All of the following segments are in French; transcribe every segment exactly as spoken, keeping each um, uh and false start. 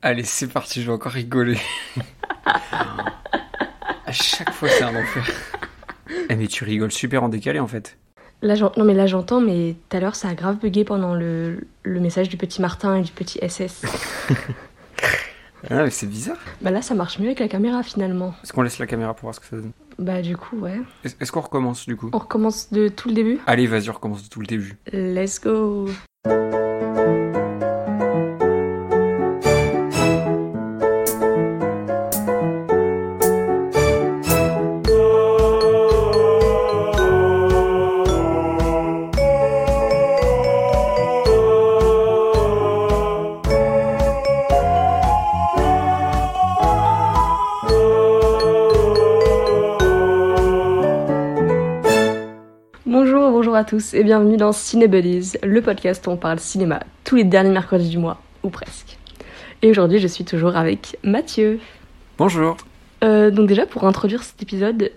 Allez, c'est parti, je vais encore rigoler. À chaque fois, c'est un enfer. Eh, mais tu rigoles super en décalé, en fait. Là, non, mais là, j'entends, mais tout à l'heure, ça a grave bugué pendant le, le message du petit Martin et du petit S S. Ah, mais c'est bizarre. Bah là, ça marche mieux avec la caméra, finalement. Est-ce qu'on laisse la caméra pour voir ce que ça donne? Bah, du coup, ouais. Est-ce qu'on recommence, du coup? On recommence de tout le début? Allez, vas-y, on recommence de tout le début. Let's go. Bonjour à tous et bienvenue dans CinéBuddies, le podcast où on parle cinéma tous les derniers mercredis du mois, ou presque. Et aujourd'hui, je suis toujours avec Mathieu. Bonjour. Euh, donc déjà, pour introduire cet épisode,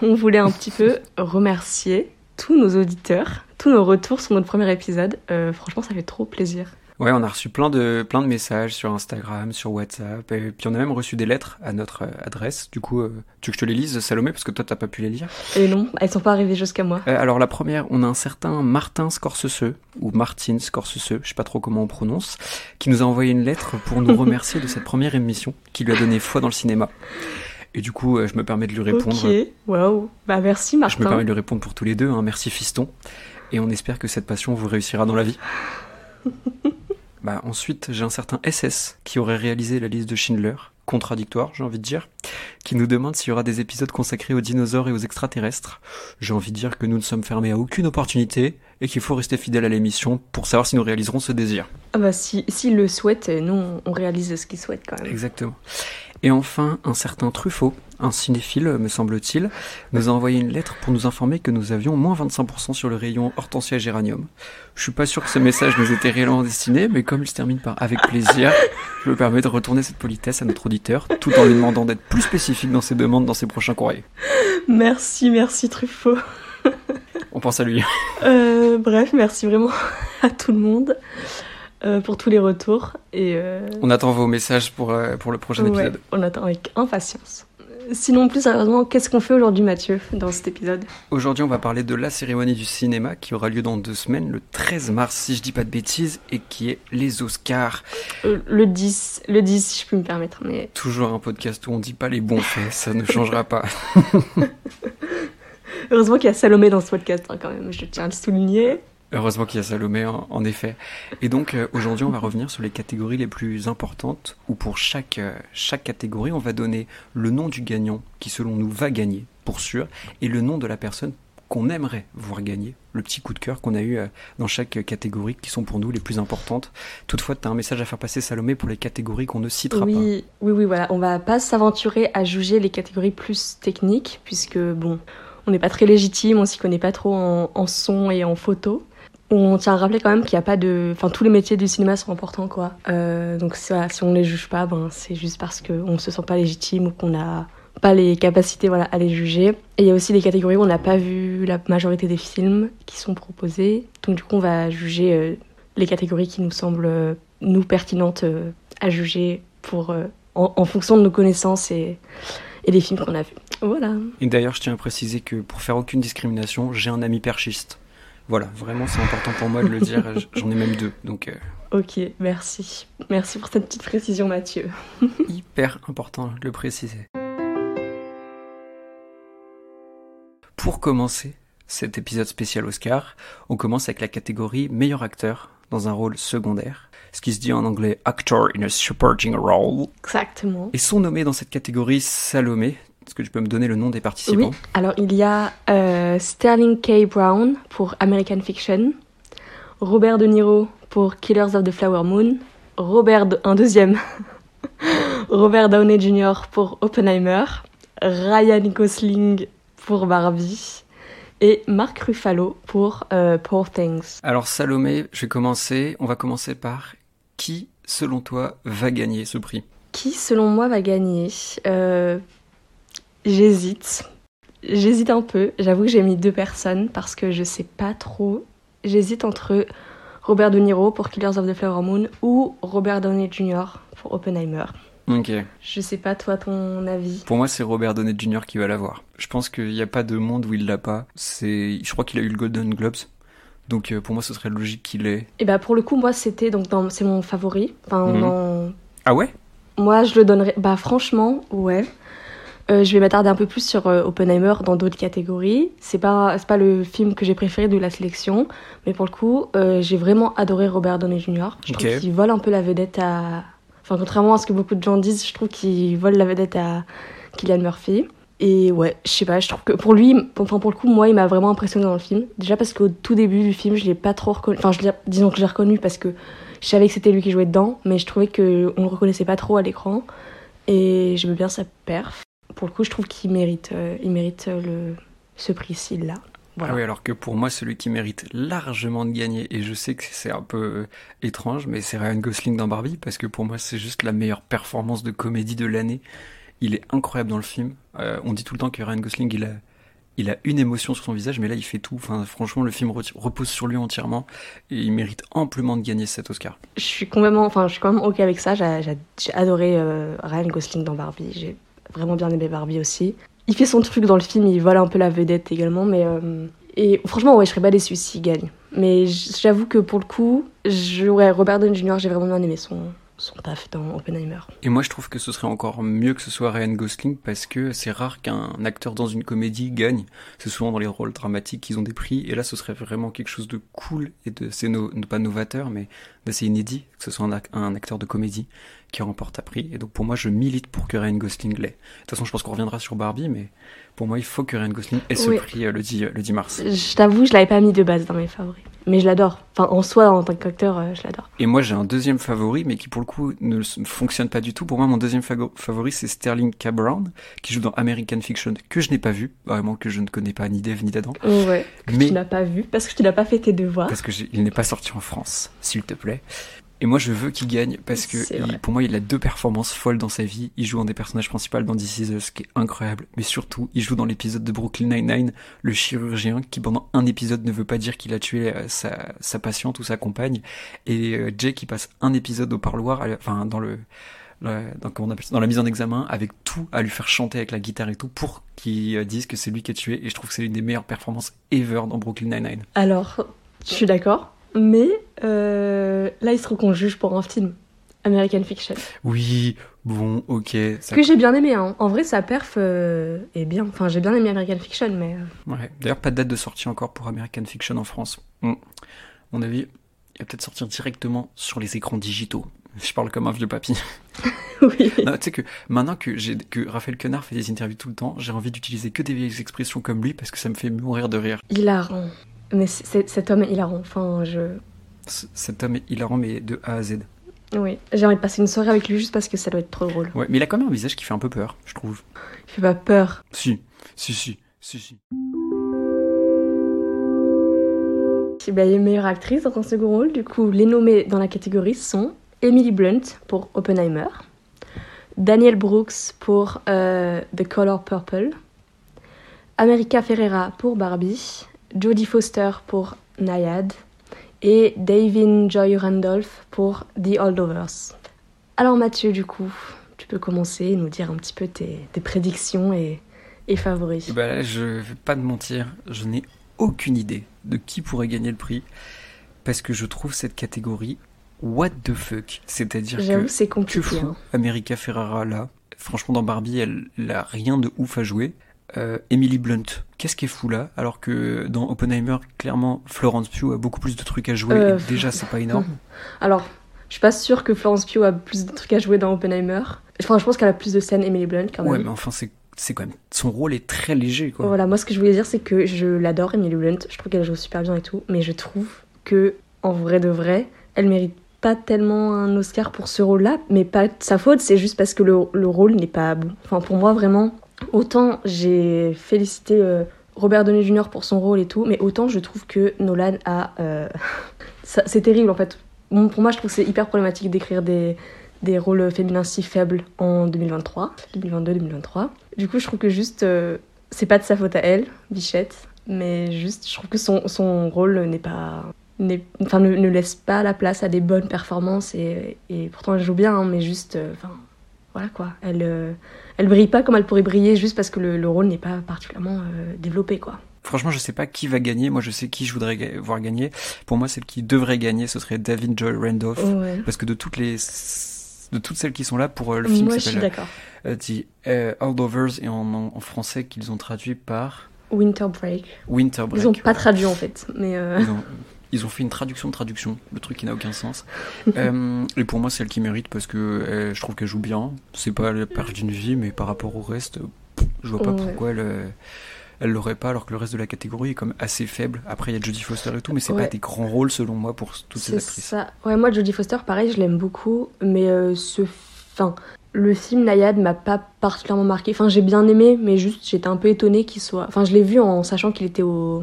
on voulait un petit peu remercier tous nos auditeurs, tous nos retours sur notre premier épisode. Euh, franchement, ça fait trop plaisir. Ouais, on a reçu plein de, plein de messages sur Instagram, sur WhatsApp, et puis on a même reçu des lettres à notre adresse. Du coup, euh, tu veux que je te les lise, Salomé, parce que toi, t'as pas pu les lire? Et non, elles sont pas arrivées jusqu'à moi. Euh, alors, la première, on a un certain Martin Scorsese, ou Martin Scorsese, je sais pas trop comment on prononce, qui nous a envoyé une lettre pour nous remercier de cette première émission, qui lui a donné foi dans le cinéma. Et du coup, euh, je me permets de lui répondre. Ok, waouh, bah merci Martin. Je me permets de lui répondre pour tous les deux, hein. Merci fiston, et on espère que cette passion vous réussira dans la vie. Bah, ensuite, j'ai un certain S S qui aurait réalisé la liste de Schindler, contradictoire j'ai envie de dire, qui nous demande s'il y aura des épisodes consacrés aux dinosaures et aux extraterrestres. J'ai envie de dire que nous ne sommes fermés à aucune opportunité et qu'il faut rester fidèle à l'émission pour savoir si nous réaliserons ce désir. Ah bah si, s'il le souhaite, nous on réalise ce qu'il souhaite quand même. Exactement. Et enfin, un certain Truffaut, un cinéphile, me semble-t-il, nous a envoyé une lettre pour nous informer que nous avions moins vingt-cinq pour cent sur le rayon hortensia et géranium. Je suis pas sûr que ce message nous était réellement destiné, mais comme il se termine par « avec plaisir », je me permets de retourner cette politesse à notre auditeur, tout en lui demandant d'être plus spécifique dans ses demandes dans ses prochains courriers. Merci, merci Truffaut. On pense à lui. Euh, bref, merci vraiment à tout le monde. Euh, pour tous les retours et euh... on attend vos messages pour, euh, pour le prochain épisode. Ouais, on attend avec impatience. Sinon, plus sérieusement, qu'est-ce qu'on fait aujourd'hui, Mathieu, dans cet épisode? Aujourd'hui, on va parler de la cérémonie du cinéma qui aura lieu dans deux semaines, le treize mars, si je dis pas de bêtises, et qui est les Oscars. Euh, le dix, le dix, si je peux me permettre. Mais... toujours un podcast où on dit pas les bons faits, ça ne changera pas. Heureusement qu'il y a Salomé dans ce podcast, hein, quand même, je tiens à le souligner. Heureusement qu'il y a Salomé, en, en effet. Et donc, euh, aujourd'hui, on va revenir sur les catégories les plus importantes, où pour chaque, euh, chaque catégorie, on va donner le nom du gagnant, qui selon nous va gagner, pour sûr, et le nom de la personne qu'on aimerait voir gagner, le petit coup de cœur qu'on a eu euh, dans chaque catégorie, qui sont pour nous les plus importantes. Toutefois, tu as un message à faire passer, Salomé, pour les catégories qu'on ne citera oui, pas. Oui, oui, voilà. On va pas s'aventurer à juger les catégories plus techniques, puisque, bon, on n'est pas très légitime, on s'y connaît pas trop en, en son et en photo. On tient à rappeler quand même qu'il n'y a pas de... enfin, tous les métiers du cinéma sont importants, quoi. Euh, donc, voilà, si on ne les juge pas, ben, c'est juste parce qu'on ne se sent pas légitime ou qu'on n'a pas les capacités voilà, à les juger. Et il y a aussi des catégories où on n'a pas vu la majorité des films qui sont proposés. Donc, du coup, on va juger euh, les catégories qui nous semblent, euh, nous, pertinentes euh, à juger pour, euh, en, en fonction de nos connaissances et... et les films qu'on a vus. Voilà. Et d'ailleurs, je tiens à préciser que pour faire aucune discrimination, j'ai un ami perchiste. Voilà, vraiment, c'est important pour moi de le dire. J'en ai même deux, donc... Euh... Ok, merci. Merci pour cette petite précision, Mathieu. Hyper important de le préciser. Pour commencer cet épisode spécial Oscar, on commence avec la catégorie meilleur acteur dans un rôle secondaire, ce qui se dit en anglais « actor in a supporting role ». Exactement. Et sont nommés dans cette catégorie Salomé. Est-ce que tu peux me donner le nom des participants? Oui, alors il y a euh, Sterling K. Brown pour American Fiction, Robert De Niro pour Killers of the Flower Moon, Robert de... un deuxième, Robert Downey junior pour Oppenheimer, Ryan Gosling pour Barbie, et Mark Ruffalo pour euh, Poor Things. Alors Salomé, je vais commencer, on va commencer par qui, selon toi, va gagner ce prix? Qui, selon moi, va gagner euh... J'hésite, j'hésite un peu, j'avoue que j'ai mis deux personnes parce que je sais pas trop, j'hésite entre Robert De Niro pour Killers of the Flower Moon ou Robert Downey junior pour Oppenheimer. Ok. Je sais pas, toi, ton avis. Pour moi, c'est Robert Downey junior qui va l'avoir. Je pense qu'il n'y a pas de monde où il l'a pas. C'est... Je crois qu'il a eu le Golden Globes. Donc euh, pour moi, ce serait logique qu'il l'ait. Et bah pour le coup, moi, c'était... donc dans... c'est mon favori. Enfin, mmh. dans... Ah ouais ? Moi, je le donnerais... Bah franchement, ouais. Euh, je vais m'attarder un peu plus sur euh, Oppenheimer dans d'autres catégories. C'est pas, c'est pas le film que j'ai préféré de la sélection, mais pour le coup, euh, j'ai vraiment adoré Robert Downey junior Je okay. trouve qu'il vole un peu la vedette à... Enfin, contrairement à ce que beaucoup de gens disent, je trouve qu'il vole la vedette à Cillian Murphy. Et ouais, je sais pas, je trouve que pour lui, enfin pour le coup, moi, il m'a vraiment impressionné dans le film. Déjà parce qu'au tout début du film, je l'ai pas trop reconnu. Enfin, je l'ai, disons que je l'ai reconnu parce que je savais que c'était lui qui jouait dedans, mais je trouvais qu'on le reconnaissait pas trop à l'écran. Et j'aime bien sa perf. Pour le coup, je trouve qu'il mérite, euh, il mérite le, ce prix-ci, là. Voilà. Ah oui, alors que pour moi, celui qui mérite largement de gagner, et je sais que c'est un peu euh, étrange, mais c'est Ryan Gosling dans Barbie, parce que pour moi, c'est juste la meilleure performance de comédie de l'année. Il est incroyable dans le film. Euh, on dit tout le temps que Ryan Gosling, il a, il a une émotion sur son visage, mais là, il fait tout. Enfin, franchement, le film re- repose sur lui entièrement, et il mérite amplement de gagner cet Oscar. Je suis complètement, enfin, je suis quand même OK avec ça. J'ai, j'ai, j'ai adoré euh, Ryan Gosling dans Barbie. J'ai... vraiment bien aimé Barbie aussi. Il fait son truc dans le film, il vole un peu la vedette également, mais euh... et franchement ouais, je serais pas déçue s'il gagne. Mais j'avoue que pour le coup, je... ouais, Robert Downey junior, j'ai vraiment bien aimé son son taf dans Oppenheimer. Et moi je trouve que ce serait encore mieux que ce soit Ryan Gosling parce que c'est rare qu'un acteur dans une comédie gagne. C'est souvent dans les rôles dramatiques qu'ils ont des prix et là ce serait vraiment quelque chose de cool et de c'est no... pas novateur mais d'assez inédit que ce soit un, ac... un acteur de comédie qui remporte un prix. Et donc pour moi je milite pour que Ryan Gosling l'ait. De toute façon je pense qu'on reviendra sur Barbie mais pour moi il faut que Ryan Gosling ait ce oui. prix euh, le, dix, le dix mars. Je t'avoue je l'avais pas mis de base dans mes favoris. Mais je l'adore. Enfin, en soi, en tant qu'acteur, je l'adore. Et moi, j'ai un deuxième favori, mais qui, pour le coup, ne fonctionne pas du tout. Pour moi, mon deuxième favori, c'est Sterling K. Brown, qui joue dans American Fiction, que je n'ai pas vu. Vraiment, que je ne connais pas ni Dave, ni d'Adam. Ouais, que mais... tu n'as pas vu, parce que tu n'as pas fait tes devoirs. Parce qu'il n'est pas sorti en France, s'il te plaît. Et moi, je veux qu'il gagne, parce que il, pour moi, il a deux performances folles dans sa vie. Il joue un des personnages principaux dans This is Us, qui est incroyable. Mais surtout, il joue dans l'épisode de Brooklyn Nine-Nine, le chirurgien qui, pendant un épisode, ne veut pas dire qu'il a tué sa, sa patiente ou sa compagne. Et euh, Jay, qui passe un épisode au parloir, enfin, dans le... Dans, comment on appelle ça, dans la mise en examen avec tout à lui faire chanter avec la guitare et tout pour qu'ils disent que c'est lui qui a tué et je trouve que c'est l'une des meilleures performances ever dans Brooklyn Nine-Nine. Alors, je suis d'accord mais euh, là il se trouve qu'on juge pour un film American Fiction. Oui, bon, ok. Ça... Que j'ai bien aimé, hein. En vrai, sa perf euh, est bien. Enfin, j'ai bien aimé American Fiction, mais... Ouais, d'ailleurs, pas de date de sortie encore pour American Fiction en France. Mmh. À mon avis, il va peut-être sortir directement sur les écrans digitaux. Je parle comme un vieux papy. Oui. Tu sais que maintenant que, j'ai, que Raphaël Quenard fait des interviews tout le temps, j'ai envie d'utiliser que des vieilles expressions comme lui parce que ça me fait mourir de rire. Hilarant. Mais c'est, c'est, cet homme est hilarant. Enfin, je... C- cet homme est hilarant, mais de A à Z. Oui, j'ai envie de passer une soirée avec lui juste parce que ça doit être trop drôle. Ouais, mais il a quand même un visage qui fait un peu peur, je trouve. Il fait pas peur. Si, si, si, si, si. Bah, les meilleures actrices dans un second rôle, du coup, les nommées dans la catégorie sont... Emily Blunt pour Oppenheimer, Daniel Brooks pour euh, The Color Purple, America Ferrera pour Barbie, Jodie Foster pour Nyad et Davin Joy Randolph pour The Holdovers. Alors Mathieu, du coup, tu peux commencer et nous dire un petit peu tes, tes prédictions et, et favoris. Et ben là, je vais pas te mentir, je n'ai aucune idée de qui pourrait gagner le prix parce que je trouve cette catégorie what the fuck, c'est-à-dire j'avoue, que c'est compliqué, que fou, hein. America Ferrera là, franchement dans Barbie elle, elle a rien de ouf à jouer. Euh, Emily Blunt, qu'est-ce qu'elle fout là alors que dans Oppenheimer clairement Florence Pugh a beaucoup plus de trucs à jouer euh, et déjà c'est pas énorme. Alors je suis pas sûre que Florence Pugh a plus de trucs à jouer dans Oppenheimer, enfin je pense qu'elle a plus de scènes Emily Blunt quand même. Ouais mais enfin c'est c'est quand même son rôle est très léger quoi. Voilà moi ce que je voulais dire c'est que je l'adore Emily Blunt, je trouve qu'elle joue super bien et tout mais je trouve que en vrai de vrai elle mérite pas tellement un Oscar pour ce rôle-là, mais pas de sa faute, c'est juste parce que le, le rôle n'est pas bon. Enfin, pour moi, vraiment, autant j'ai félicité euh, Robert Downey junior pour son rôle et tout, mais autant je trouve que Nolan a... Euh... Ça, c'est terrible, en fait. Bon, pour moi, je trouve que c'est hyper problématique d'écrire des, des rôles féminins si faibles en deux mille vingt-trois, deux mille vingt-deux, deux mille vingt-trois. Du coup, je trouve que juste, euh, c'est pas de sa faute à elle, Bichette, mais juste, je trouve que son, son rôle n'est pas... enfin, ne, ne laisse pas la place à des bonnes performances. Et, et pourtant, elle joue bien, hein, mais juste... Euh, voilà quoi. Elle, euh, elle brille pas comme elle pourrait briller juste parce que le, le rôle n'est pas particulièrement euh, développé, quoi. Franchement, je sais pas qui va gagner. Moi, je sais qui je voudrais ga- voir gagner. Pour moi, celle qui devrait gagner, ce serait David Joel Randolph. Oh, ouais. Parce que de toutes les... de toutes celles qui sont là pour euh, le film moi, qui s'appelle euh, The euh, Holdovers et en, en, en français qu'ils ont traduit par Winter Break. Winter Break. Ils n'ont pas traduit en fait, mais euh... ils, ont, ils ont fait une traduction de traduction, le truc qui n'a aucun sens. euh, et pour moi, celle qui mérite parce que euh, je trouve qu'elle joue bien. C'est pas la perte d'une vie, mais par rapport au reste, pff, je vois pas ouais. pourquoi elle. Euh... elle l'aurait pas, alors que le reste de la catégorie est comme assez faible. Après, il y a Jodie Foster et tout, mais c'est ouais. pas des grands rôles, selon moi, pour toutes c'est ces actrices. Ça. Ouais, moi, Jodie Foster, pareil, je l'aime beaucoup, mais euh, ce... Enfin, le film Nyad m'a pas particulièrement marqué. Enfin, j'ai bien aimé, mais juste, j'étais un peu étonnée qu'il soit... Enfin, je l'ai vu en sachant qu'il était au...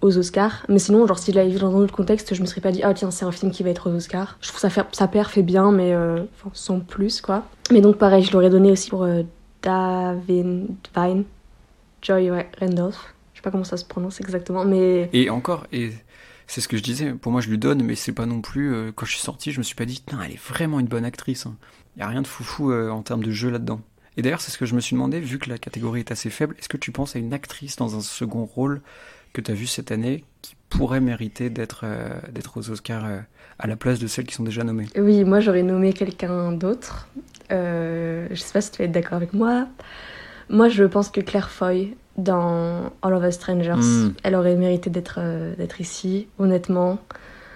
aux Oscars, mais sinon, genre, si je l'avais vu dans un autre contexte, je me serais pas dit « Ah tiens, c'est un film qui va être aux Oscars ». Je trouve ça, fait... ça perd, fait bien, mais euh... enfin, sans plus, quoi. Mais donc, pareil, je l'aurais donné aussi pour euh, Davin... Vine. Joy Randolph, je sais pas comment ça se prononce exactement, mais... Et encore, et c'est ce que je disais, pour moi je lui donne, mais c'est pas non plus... Euh, quand je suis sortie, je me suis pas dit, non, elle est vraiment une bonne actrice. Hein. Y a rien de foufou euh, en termes de jeu là-dedans. Et d'ailleurs, c'est ce que je me suis demandé, vu que la catégorie est assez faible, est-ce que tu penses à une actrice dans un second rôle que t'as vu cette année qui pourrait mériter d'être, euh, d'être aux Oscars euh, à la place de celles qui sont déjà nommées? Oui, moi j'aurais nommé quelqu'un d'autre. Euh, je sais pas si tu vas être d'accord avec moi... Moi, je pense que Claire Foy, dans All of Us Strangers, mmh. elle aurait mérité d'être, euh, d'être ici, honnêtement.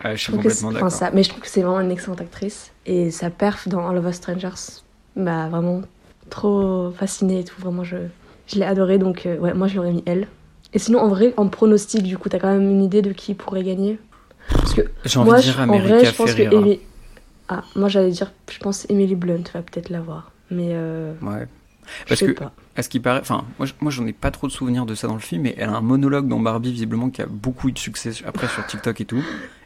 Ah, je suis je complètement d'accord. Ça, mais je trouve que c'est vraiment une excellente actrice. Et sa perf dans All of Us Strangers m'a vraiment trop fascinée et tout. Vraiment, je, je l'ai adorée, donc euh, ouais, moi, je l'aurais mis elle. Et sinon, en vrai, en pronostic, du coup, t'as quand même une idée de qui pourrait gagner? Parce que j'ai envie moi, de dire America Ferrera. Émi... Ah, moi, j'allais dire, je pense Emily Blunt va peut-être l'avoir. Mais... Euh... Ouais. Parce que, pas. à ce qui paraît, enfin, moi, moi j'en ai pas trop de souvenirs de ça dans le film, mais elle a un monologue dans Barbie, visiblement, qui a beaucoup eu de succès après sur TikTok et tout.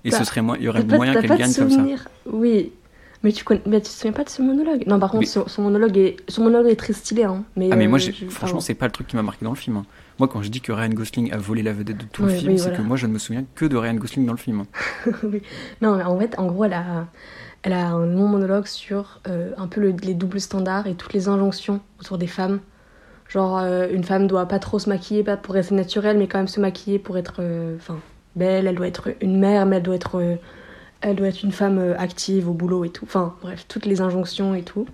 Et bah, ce serait mo- il y aurait pas, moyen qu'elle gagne comme ça. Oui, mais tu connais, mais tu te souviens pas de ce monologue? Non, par contre, mais... son, son, monologue est, son monologue est très stylé. Hein, mais, ah, mais euh, moi, j'ai, je... franchement, c'est pas le truc qui m'a marqué dans le film. Hein. Moi, quand je dis que Ryan Gosling a volé la vedette de tout oui, le film, oui, c'est voilà. que moi je ne me souviens que de Ryan Gosling dans le film. Hein. oui. Non, mais en fait, en gros, elle a. Elle a un long monologue sur euh, un peu le, les doubles standards et toutes les injonctions autour des femmes. Genre, euh, une femme doit pas trop se maquiller, pas pour rester naturelle, mais quand même se maquiller pour être euh, belle. Elle doit être une mère, mais elle doit être, euh, elle doit être une femme euh, active au boulot et tout. Enfin, bref, toutes les injonctions et tout.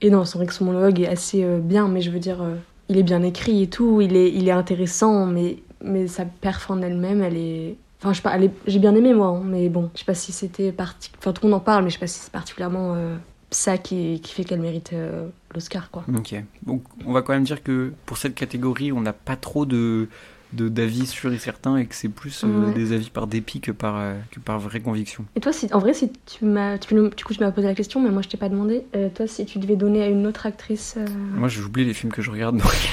Et non, c'est vrai que son monologue est assez euh, bien, mais je veux dire, euh, il est bien écrit et tout. Il est, il est intéressant, mais, mais sa perf en elle-même, elle est... Enfin, je sais pas, est... j'ai bien aimé moi, hein, mais bon, je sais pas si c'était parti... Enfin, tout le monde en parle, mais je sais pas si c'est particulièrement euh, ça qui, qui fait qu'elle mérite euh, l'Oscar, quoi. Ok. Donc, on va quand même dire que pour cette catégorie, on n'a pas trop de... De... d'avis sûrs et certains et que c'est plus euh, ouais. des avis par dépit que par, euh, que par vraie conviction. Et toi, si... en vrai, si tu m'as... Tu... Du coup, tu m'as posé la question, mais moi, je t'ai pas demandé. Euh, toi, si tu devais donner à une autre actrice... Euh... Moi, j'oublie les films que je regarde, donc...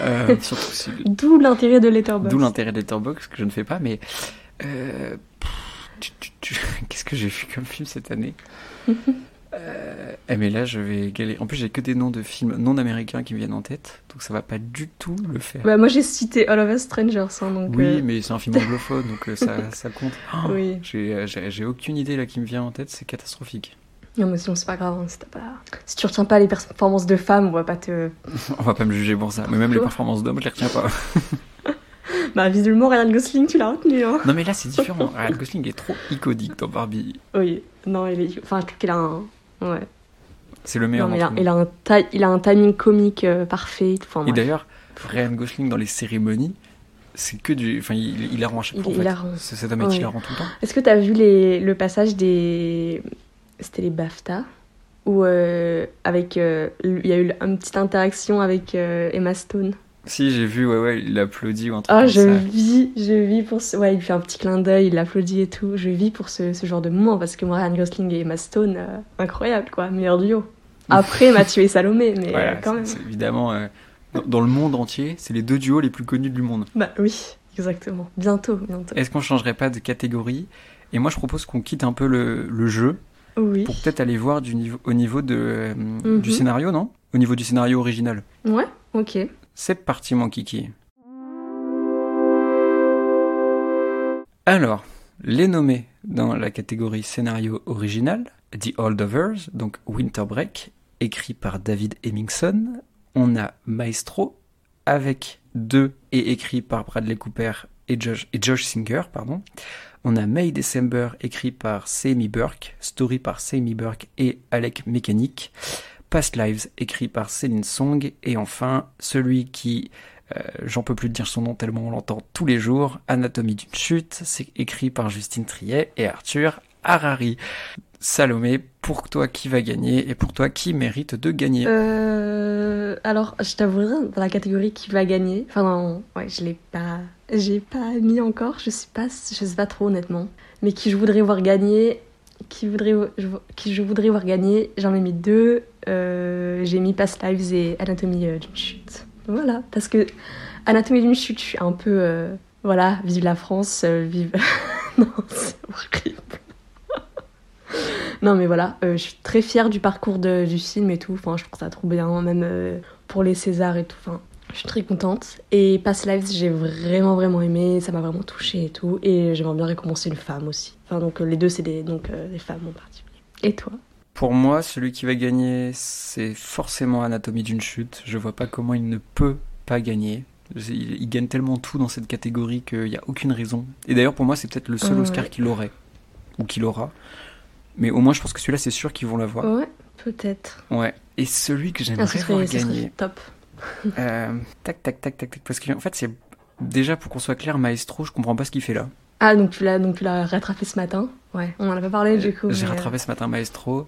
Euh, surtout si... D'où l'intérêt de Letterboxd. D'où l'intérêt de Letterboxd, que je ne fais pas, mais... Euh... Tu, tu, tu... Qu'est-ce que j'ai vu comme film cette année? euh... eh mais là, je vais galérer. En plus, j'ai que des noms de films non américains qui me viennent en tête, donc ça va pas du tout le faire. Bah, moi, j'ai cité All of Us Strangers. Hein, donc, oui, euh... mais c'est un film anglophone, donc ça, ça compte. Oh, oui. j'ai, j'ai, j'ai aucune idée là qui me vient en tête, c'est catastrophique. Non mais sinon c'est pas grave, hein, si, t'as pas... si tu retiens pas les performances de femmes, on va pas te... on va pas me juger pour ça, mais même les performances d'hommes, je les retiens pas. Bah visiblement Ryan Gosling, tu l'as retenu, hein. Non mais là c'est différent, Ryan Gosling est trop iconique dans Barbie. Oui, non, il est... enfin je trouve qu'il a un... Ouais. C'est le meilleur. Non, mais il, a, il, a un ta... il a un timing comique euh, parfait. Enfin, et d'ailleurs, Ryan Gosling dans les cérémonies, c'est que du... Enfin, il, il la rend à chaque fois, il, en fait. C'est cet homme, ouais. Il la rend tout le temps. Est-ce que t'as vu les... le passage des... C'était les BAFTA, où euh, avec, euh, il y a eu une petite interaction avec euh, Emma Stone. Si, j'ai vu, ouais, ouais, il applaudit ou un truc ah, comme je ça. Vis, je vis pour ce... Ouais, il fait un petit clin d'œil, il applaudit et tout. Je vis pour ce, ce genre de moment, parce que moi, Ryan Gosling et Emma Stone, euh, incroyable, quoi, meilleur duo. Après, Mathieu et Salomé, mais voilà, quand c'est, même. C'est évidemment, euh, dans, dans le monde entier, c'est les deux duos les plus connus du monde. Bah oui, exactement. Bientôt, bientôt. Est-ce qu'on changerait pas de catégorie? Et moi, je propose qu'on quitte un peu le, le jeu. Oui. Pour peut-être aller voir du niveau, au niveau de, euh, mm-hmm. du scénario, non? Au niveau du scénario original. Ouais, ok. C'est parti, mon kiki. Alors, les nommer dans la catégorie scénario original, The Holdovers, donc Winter Break, écrit par David Hemmingson. On a Maestro, avec deux, et écrit par Bradley Cooper et Josh, et Josh Singer, pardon. On a May December, écrit par Sammy Burke, story par Sammy Burke et Alec Mechanic. Past Lives, écrit par Céline Song. Et enfin, celui qui, euh, j'en peux plus de dire son nom tellement on l'entend tous les jours, Anatomie d'une chute, c'est écrit par Justine Triet et Arthur Harari. Salomé, pour toi qui va gagner et pour toi qui mérite de gagner? Euh, alors, je t'avouerai, dans la catégorie qui va gagner, enfin non, ouais, je l'ai pas, j'ai pas mis encore, je sais pas, je sais pas trop honnêtement, mais qui je voudrais voir gagner, qui voudrais, je, qui je voudrais voir gagner, j'en ai mis deux, euh, j'ai mis Past Lives et Anatomie euh, d'une chute, voilà, parce que Anatomie d'une chute, je suis un peu, euh, voilà, vive la France, euh, vive, non, c'est horrible. Non mais voilà, euh, je suis très fière du parcours de, du film et tout, enfin, je trouve ça trop bien, même euh, pour les Césars et tout, enfin, je suis très contente. Et Past Lives, j'ai vraiment vraiment aimé, ça m'a vraiment touchée et tout, et j'aimerais bien récompenser une femme aussi. Enfin donc euh, les deux c'est des, donc, euh, des femmes en particulier. Et toi? Pour moi, celui qui va gagner, c'est forcément Anatomie d'une chute, je vois pas comment il ne peut pas gagner. Il, il gagne tellement tout dans cette catégorie qu'il n'y a aucune raison, et d'ailleurs pour moi c'est peut-être le seul ouais. Oscar qu'il aurait, ou qu'il aura. Mais au moins, je pense que celui-là, c'est sûr qu'ils vont l'avoir. Ouais, peut-être. Ouais. Et celui que j'aimerais ah, serait, voir gagner. Top. euh, tac, tac, tac, tac, tac. Parce qu'en fait, c'est déjà pour qu'on soit clair, Maestro, je comprends pas ce qu'il fait là. Ah, donc tu l'as, donc tu l'as rattrapé ce matin. Ouais. On en a pas parlé du coup. J'ai mais... rattrapé ce matin Maestro.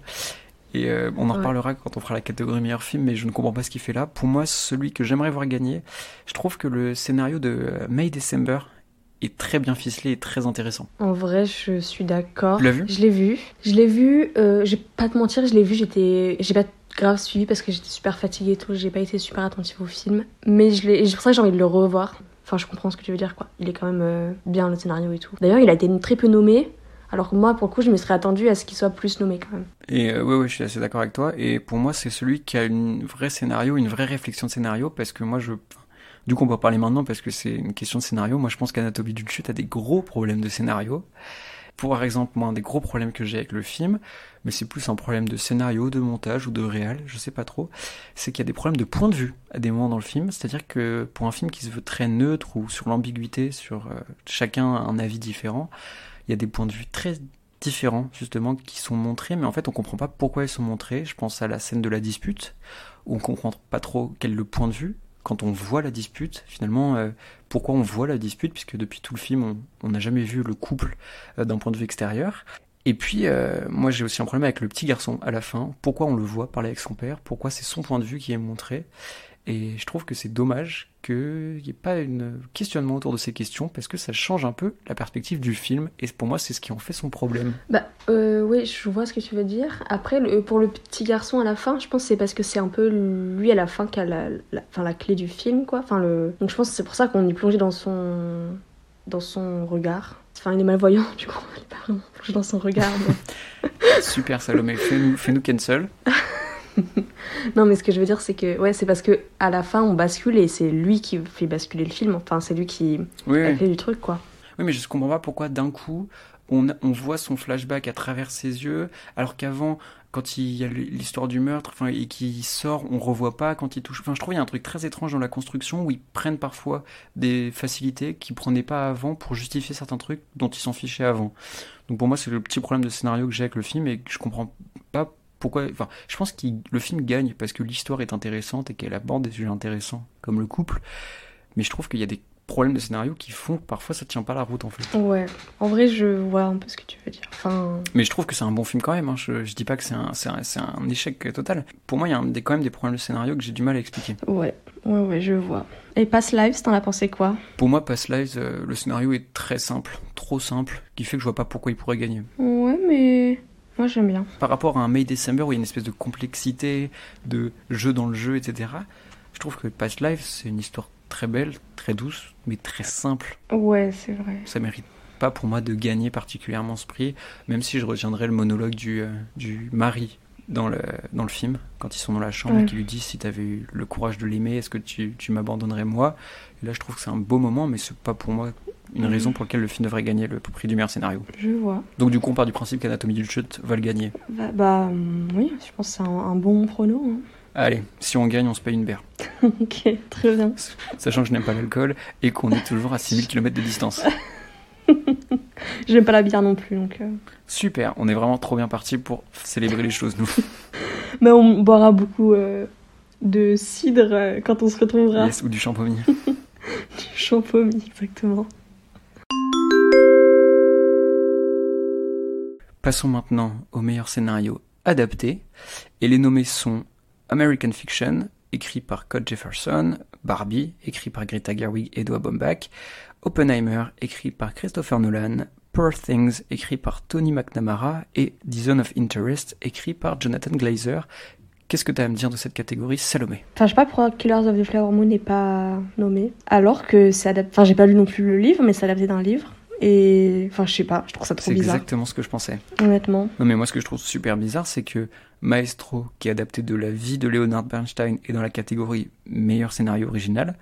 Et euh, on en ouais. reparlera quand on fera la catégorie meilleur film, mais je ne comprends pas ce qu'il fait là. Pour moi, celui que j'aimerais voir gagner, je trouve que le scénario de May December est très bien ficelé et très intéressant. En vrai, je suis d'accord. Tu l'as vu ? Je l'ai vu. Je l'ai vu, euh, je vais pas te mentir, je l'ai vu, j'étais... j'ai pas grave suivi parce que j'étais super fatiguée et tout, j'ai pas été super attentive au film. Mais je l'ai... c'est pour ça que j'ai envie de le revoir. Enfin, je comprends ce que tu veux dire, quoi. Il est quand même euh, bien, le scénario et tout. D'ailleurs, il a été très peu nommé, alors que moi, pour le coup, je me serais attendue à ce qu'il soit plus nommé quand même. Et euh, ouais, ouais, je suis assez d'accord avec toi. Et pour moi, c'est celui qui a une vraie scénario, une vraie réflexion de scénario, parce que moi, je... Du coup, on peut en parler maintenant parce que c'est une question de scénario. Moi, je pense qu'Anatomie d'une chute a des gros problèmes de scénario. Pour exemple, moi, un des gros problèmes que j'ai avec le film, mais c'est plus un problème de scénario, de montage ou de réal, je sais pas trop, c'est qu'il y a des problèmes de point de vue à des moments dans le film. C'est-à-dire que pour un film qui se veut très neutre ou sur l'ambiguïté, sur euh, chacun a un avis différent, il y a des points de vue très différents, justement, qui sont montrés, mais en fait, on comprend pas pourquoi ils sont montrés. Je pense à la scène de la dispute, où on comprend pas trop quel est le point de vue. Quand on voit la dispute, finalement, euh, pourquoi on voit la dispute, puisque depuis tout le film, on n'a jamais vu le couple euh, d'un point de vue extérieur. Et puis, euh, moi, j'ai aussi un problème avec le petit garçon à la fin. Pourquoi on le voit parler avec son père? Pourquoi c'est son point de vue qui est montré? Et je trouve que c'est dommage qu'il n'y ait pas un questionnement autour de ces questions, parce que ça change un peu la perspective du film, et pour moi, c'est ce qui en fait son problème. Bah, euh, oui, je vois ce que tu veux dire. Après, le, pour le petit garçon à la fin, je pense que c'est parce que c'est un peu lui à la fin qui a la, la, enfin, la clé du film, quoi. Enfin, le... Donc je pense que c'est pour ça qu'on est plongé dans son, dans son regard. Enfin, il est malvoyant, du coup, il n'est pas vraiment plongé dans son regard. Mais... Super, Salomé, fais-nous, fais-nous cancel. Non mais ce que je veux dire c'est que ouais c'est parce que à la fin on bascule et c'est lui qui fait basculer le film, enfin c'est lui qui oui, a fait oui. du truc quoi. Oui mais je comprends pas pourquoi d'un coup on, on voit son flashback à travers ses yeux alors qu'avant quand il y a l'histoire du meurtre enfin et qu'il sort on revoit pas quand il touche, enfin je trouve il y a un truc très étrange dans la construction où ils prennent parfois des facilités qu'ils prenaient pas avant pour justifier certains trucs dont ils s'en fichaient avant. Donc pour moi c'est le petit problème de scénario que j'ai avec le film et que je comprends pas. Pourquoi, enfin, je pense que le film gagne parce que l'histoire est intéressante et qu'elle aborde des sujets intéressants, comme le couple. Mais je trouve qu'il y a des problèmes de scénario qui font que parfois ça tient pas la route en fait. Ouais, en vrai je vois un peu ce que tu veux dire. Enfin... Mais je trouve que c'est un bon film quand même, hein. je, je dis pas que c'est un, c'est un, c'est un échec total. Pour moi il y a un, des, quand même des problèmes de scénario que j'ai du mal à expliquer. Ouais, ouais, ouais, je vois. Et Past Lives, t'en as pensé quoi? Pour moi Past Lives, euh, le scénario est très simple, trop simple, qui fait que je vois pas pourquoi il pourrait gagner. Ouais mais... Moi, j'aime bien. Par rapport à un May December où il y a une espèce de complexité, de jeu dans le jeu, et cetera, je trouve que Past Lives, c'est une histoire très belle, très douce, mais très simple. Ouais, c'est vrai. Ça mérite pas pour moi de gagner particulièrement ce prix, même si je retiendrai le monologue du, euh, du mari dans le, dans le film, quand ils sont dans la chambre ouais. et qu'il lui dit si t'avais eu le courage de l'aimer, est-ce que tu, tu m'abandonnerais moi? Et là, je trouve que c'est un beau moment, mais c'est pas pour moi une mmh. raison pour laquelle le film devrait gagner le prix du meilleur scénario. Je vois. Donc du coup, on part du principe qu'Anatomie d'une chute va le gagner. Bah, bah oui, je pense que c'est un, un bon prono. Hein. Allez, si on gagne, on se paye une bière. Ok, très bien. Sachant que je n'aime pas l'alcool et qu'on est toujours à six mille kilomètres de distance. Je n'aime pas la bière non plus. Donc euh... Super, on est vraiment trop bien parti pour célébrer les choses, nous. Mais on boira beaucoup euh, de cidre euh, quand on se retrouvera. Yes, ou du champomis. Du champomis, exactement. Passons maintenant au meilleur scénario adapté. Et les nommés sont American Fiction, écrit par Scott Jefferson, Barbie, écrit par Greta Gerwig et Noah Baumbach, Oppenheimer, écrit par Christopher Nolan, Poor Things, écrit par Tony McNamara et The Zone of Interest, écrit par Jonathan Glazer. Qu'est-ce que tu as à me dire de cette catégorie, Salomé ? Enfin, je sais pas pourquoi Killers of the Flower Moon n'est pas nommé, alors que c'est adapté... Enfin, j'ai pas lu non plus le livre, mais c'est adapté d'un livre. Et enfin, je sais pas, je trouve ça trop c'est bizarre. C'est exactement ce que je pensais. Honnêtement. Non, mais moi, ce que je trouve super bizarre, c'est que Maestro, qui est adapté de la vie de Leonard Bernstein, est dans la catégorie meilleur scénario original,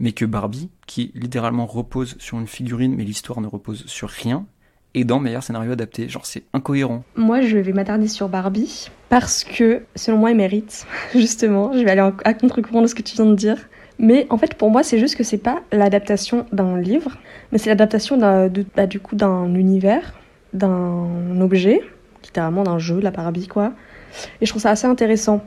mais que Barbie, qui littéralement repose sur une figurine, mais l'histoire ne repose sur rien, est dans meilleur scénario adapté. Genre, c'est incohérent. Moi, je vais m'attarder sur Barbie, parce que, selon moi, il mérite, justement. Je vais aller à contre-courant de ce que tu viens de dire. Mais en fait, pour moi, c'est juste que c'est pas l'adaptation d'un livre, mais c'est l'adaptation d'un, de, bah, du coup, d'un univers, d'un objet, littéralement d'un jeu, la Barbie, quoi. Et je trouve ça assez intéressant.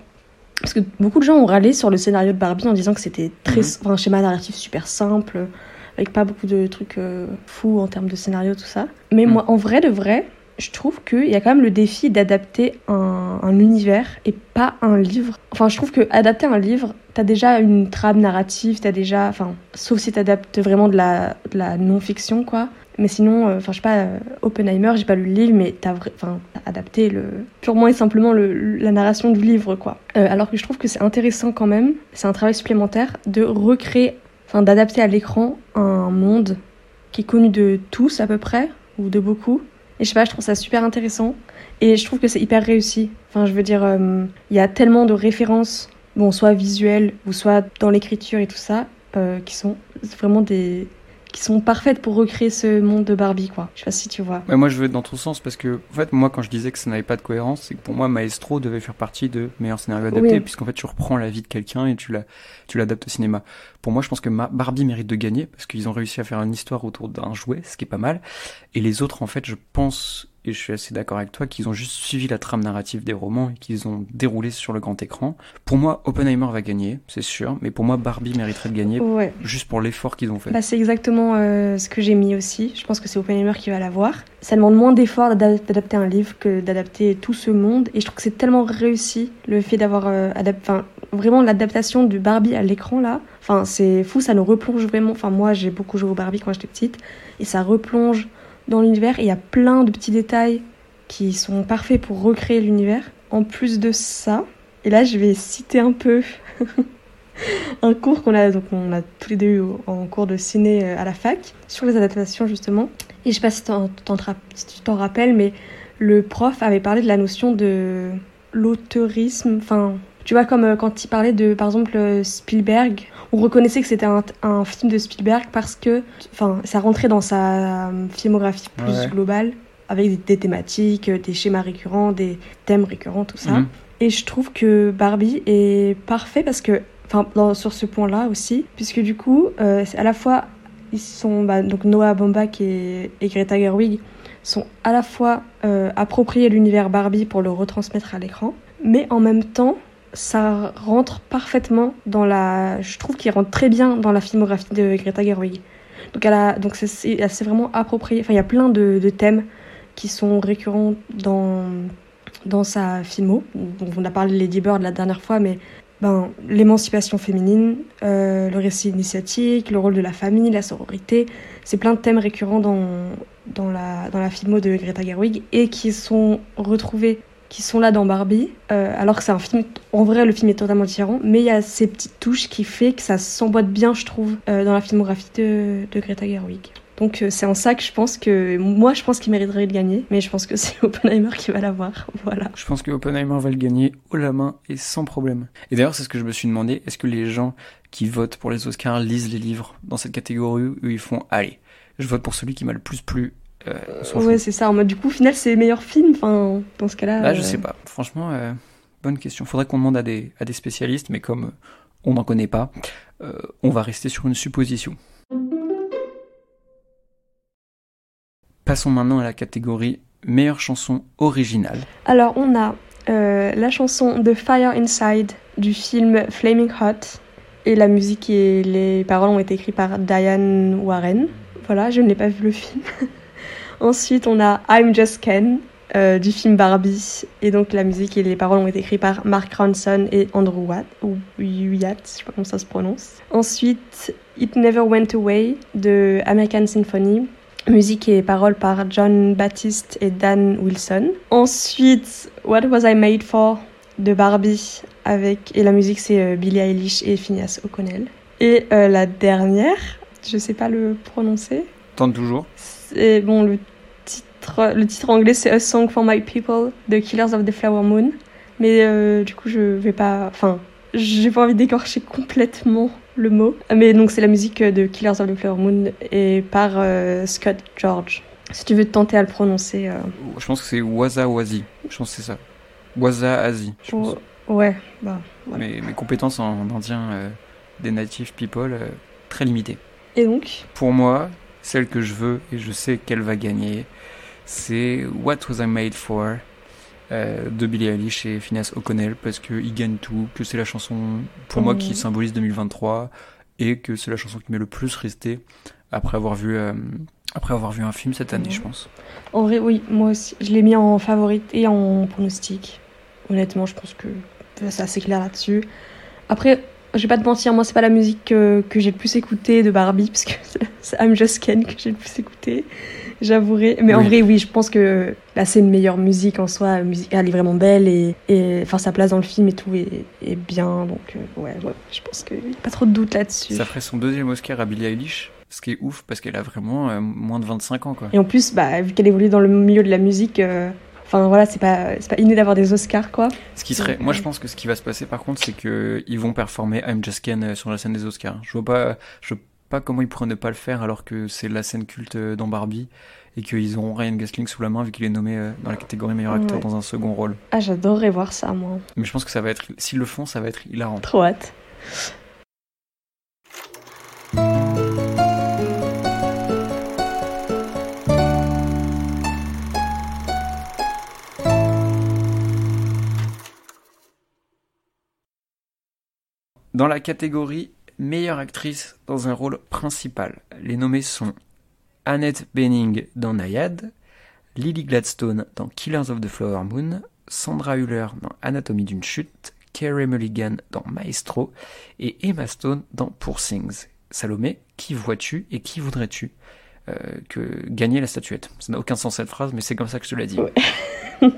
Parce que beaucoup de gens ont râlé sur le scénario de Barbie en disant que c'était très, mmh. un schéma narratif super simple, avec pas beaucoup de trucs euh, fous en termes de scénario, tout ça. Mais mmh. moi, en vrai de vrai, je trouve qu'il y a quand même le défi d'adapter un, un univers et pas un livre. Enfin, je trouve qu'adapter un livre, t'as déjà une trame narrative, t'as déjà... Enfin, sauf si t'adaptes vraiment de la, de la non-fiction, quoi. Mais sinon, euh, enfin, je sais pas, euh, Oppenheimer, j'ai pas lu le livre, mais t'as, vra- t'as adapté le, purement et simplement le, la narration du livre, quoi. Euh, alors que je trouve que c'est intéressant quand même, c'est un travail supplémentaire de recréer, enfin, d'adapter à l'écran un monde qui est connu de tous, à peu près, ou de beaucoup. Et je sais pas, je trouve ça super intéressant. Et je trouve que c'est hyper réussi. Enfin, je veux dire, il euh, y a tellement de références, bon, soit visuelles ou soit dans l'écriture et tout ça, euh, qui sont vraiment des... qui sont parfaites pour recréer ce monde de Barbie, quoi. Je sais pas si tu vois. Ouais, moi, je veux être dans ton sens parce que, en fait, moi, quand je disais que ça n'avait pas de cohérence, c'est que pour moi, Maestro devait faire partie de meilleur scénario adapté, oui. puisqu'en fait, tu reprends la vie de quelqu'un et tu, la, tu l'adaptes au cinéma. Pour moi, je pense que ma Barbie mérite de gagner parce qu'ils ont réussi à faire une histoire autour d'un jouet, ce qui est pas mal. Et les autres, en fait, je pense, et je suis assez d'accord avec toi, qu'ils ont juste suivi la trame narrative des romans et qu'ils ont déroulé sur le grand écran. Pour moi, Oppenheimer va gagner, c'est sûr, mais pour moi, Barbie mériterait de gagner, ouais. juste pour l'effort qu'ils ont fait. Bah, c'est exactement euh, ce que j'ai mis aussi. Je pense que c'est Oppenheimer qui va l'avoir. Ça demande moins d'effort d'adapter un livre que d'adapter tout ce monde, et je trouve que c'est tellement réussi, le fait d'avoir euh, adapté... Enfin, vraiment l'adaptation du Barbie à l'écran, là, enfin, c'est fou, ça nous replonge vraiment... Enfin, moi, j'ai beaucoup joué au Barbie quand j'étais petite, et ça replonge... dans l'univers, et il y a plein de petits détails qui sont parfaits pour recréer l'univers. En plus de ça, et là je vais citer un peu un cours qu'on a, donc on a tous les deux eu en cours de ciné à la fac, sur les adaptations justement, et je sais pas si, t'en, t'en, si tu t'en rappelles, mais le prof avait parlé de la notion de l'auteurisme, enfin... Tu vois, comme quand il parlait de, par exemple, Spielberg, on reconnaissait que c'était un, un film de Spielberg parce que ça rentrait dans sa filmographie plus ouais. globale, avec des, des thématiques, des schémas récurrents, des thèmes récurrents, tout ça. Mmh. Et je trouve que Barbie est parfait parce que, dans, sur ce point-là aussi, puisque du coup, euh, à la fois, ils sont, bah, donc Noah Baumbach et, et Greta Gerwig sont à la fois euh, appropriés l'univers Barbie pour le retransmettre à l'écran, mais en même temps, ça rentre parfaitement dans la... Je trouve qu'il rentre très bien dans la filmographie de Greta Gerwig. Donc, elle a... Donc c'est, c'est vraiment approprié. Enfin, il y a plein de, de thèmes qui sont récurrents dans, dans sa filmo. Donc, on a parlé de Lady Bird la dernière fois, mais ben, l'émancipation féminine, euh, le récit initiatique, le rôle de la famille, la sororité, c'est plein de thèmes récurrents dans, dans, la, dans la filmo de Greta Gerwig et qui sont retrouvés qui sont là dans Barbie, euh, alors que c'est un film... En vrai, le film est totalement différent, mais il y a ces petites touches qui fait que ça s'emboîte bien, je trouve, euh, dans la filmographie de, de Greta Gerwig. Donc euh, c'est en ça que je pense que... Moi, je pense qu'il mériterait de gagner, mais je pense que c'est Oppenheimer qui va l'avoir, voilà. Je pense que Oppenheimer va le gagner haut la main et sans problème. Et d'ailleurs, c'est ce que je me suis demandé, est-ce que les gens qui votent pour les Oscars lisent les livres dans cette catégorie où ils font « Allez, je vote pour celui qui m'a le plus plu. Euh, ouais, c'est ça. En mode, du coup, au final, c'est meilleur film. Enfin, dans ce cas-là. Bah, je euh... sais pas. Franchement, euh, bonne question. Faudrait qu'on demande à des à des spécialistes, mais comme on n'en connaît pas, euh, on va rester sur une supposition. Passons maintenant à la catégorie meilleure chanson originale. Alors, on a euh, la chanson The Fire Inside du film Flaming Hot, et la musique et les paroles ont été écrites par Diane Warren. Voilà, je n'ai pas vu le film. Ensuite, on a I'm Just Ken euh, du film Barbie, et donc la musique et les paroles ont été écrites par Mark Ronson et Andrew Watt, ou Wyatt, je sais pas comment ça se prononce. Ensuite, It Never Went Away de American Symphony, musique et paroles par John Baptiste et Dan Wilson. Ensuite, What Was I Made For de Barbie, avec, et la musique c'est euh, Billie Eilish et Phineas O'Connell. Et euh, la dernière, je sais pas le prononcer. Tente toujours. C'est, bon, le titre, le titre anglais c'est A Song For My People de Killers of the Flower Moon, mais euh, du coup je vais pas, enfin j'ai pas envie d'écorcher complètement le mot, mais donc c'est la musique de Killers of the Flower Moon et par euh, Scott George. Si tu veux tenter à le prononcer. Euh... Je pense que c'est Waza Wazi, je pense que c'est ça. Waza Azi, je pense. Oh, ouais, bah voilà. Mes, mes compétences en indien euh, des native people, euh, très limitées. Et donc pour moi, celle que je veux et je sais qu'elle va gagner, c'est What Was I Made For euh, de Billie Eilish et Phineas O'Connell, parce qu'ils gagnent tout, que c'est la chanson pour mmh. moi qui symbolise deux mille vingt-trois, et que c'est la chanson qui m'est le plus restée après avoir vu, euh, après avoir vu un film cette année, mmh. je pense. En vrai, oui, moi aussi. Je l'ai mis en favorite et en pronostic. Honnêtement, je pense que c'est assez clair là-dessus. Après, je vais pas te mentir, moi c'est pas la musique que, que j'ai le plus écoutée de Barbie, parce que c'est I'm Just Ken que j'ai le plus écoutée, j'avouerai. Mais oui. En vrai, oui, je pense que là c'est une meilleure musique en soi. Musique, elle est vraiment belle, et, et enfin, sa place dans le film et tout est, est bien. Donc ouais, ouais, je pense qu'il n'y a pas trop de doute là-dessus. Ça ferait son deuxième Oscar à Billie Eilish, ce qui est ouf parce qu'elle a vraiment euh, moins de vingt-cinq ans, quoi. Et en plus, bah, vu qu'elle évolue dans le milieu de la musique... Euh, Enfin voilà, c'est pas, c'est pas inné d'avoir des Oscars, quoi. Ce qui serait, moi je pense que ce qui va se passer par contre, c'est qu'ils vont performer I'm Just Ken sur la scène des Oscars. Je vois pas, je vois pas comment ils pourraient ne pas le faire alors que c'est la scène culte dans Barbie, et qu'ils auront Ryan Gosling sous la main vu qu'il est nommé dans la catégorie meilleur acteur ouais. dans un second rôle. Ah, j'adorerais voir ça, moi. Mais je pense que ça va être, s'ils le font, ça va être hilarant. Trop hâte. Dans la catégorie meilleure actrice dans un rôle principal, les nommés sont Annette Bening dans Nyad, Lily Gladstone dans Killers of the Flower Moon, Sandra Hüller dans Anatomie d'une chute, Carey Mulligan dans Maestro et Emma Stone dans Poor Things. Salomé, qui vois-tu et qui voudrais-tu euh, que gagner la statuette ? Ça n'a aucun sens cette phrase, mais c'est comme ça que je te l'ai dit. Ouais.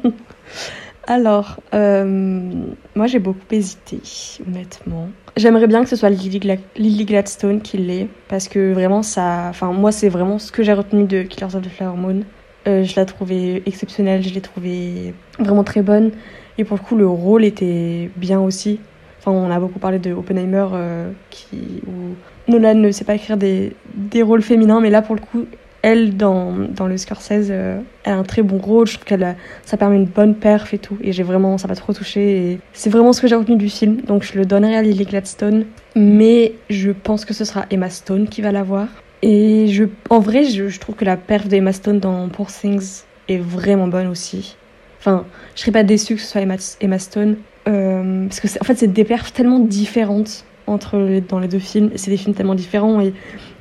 Alors, euh, moi j'ai beaucoup hésité, honnêtement. J'aimerais bien que ce soit Lily, Gla- Lily Gladstone qui l'ait, parce que vraiment ça... Enfin, moi c'est vraiment ce que j'ai retenu de Killers of the Flower Moon. Euh, je la trouvais exceptionnelle, je l'ai trouvée vraiment très bonne. Et pour le coup, le rôle était bien aussi. Enfin, on a beaucoup parlé de Oppenheimer, euh, qui, où Nolan ne sait pas écrire des, des rôles féminins, mais là pour le coup... Elle, dans, dans le Scorsese, euh, elle a un très bon rôle. Je trouve qu'elle a, ça permet une bonne perf et tout. Et j'ai vraiment, ça m'a trop touchée. Et c'est vraiment ce que j'ai retenu du film. Donc je le donnerai à Lily Gladstone. Mais je pense que ce sera Emma Stone qui va l'avoir. Et je, en vrai, je, je trouve que la perf d'Emma Stone dans Poor Things est vraiment bonne aussi. Enfin, je serais pas déçue que ce soit Emma, Emma Stone. Euh, parce que c'est, en fait, c'est des perfs tellement différentes entre les, dans les deux films. C'est des films tellement différents. Et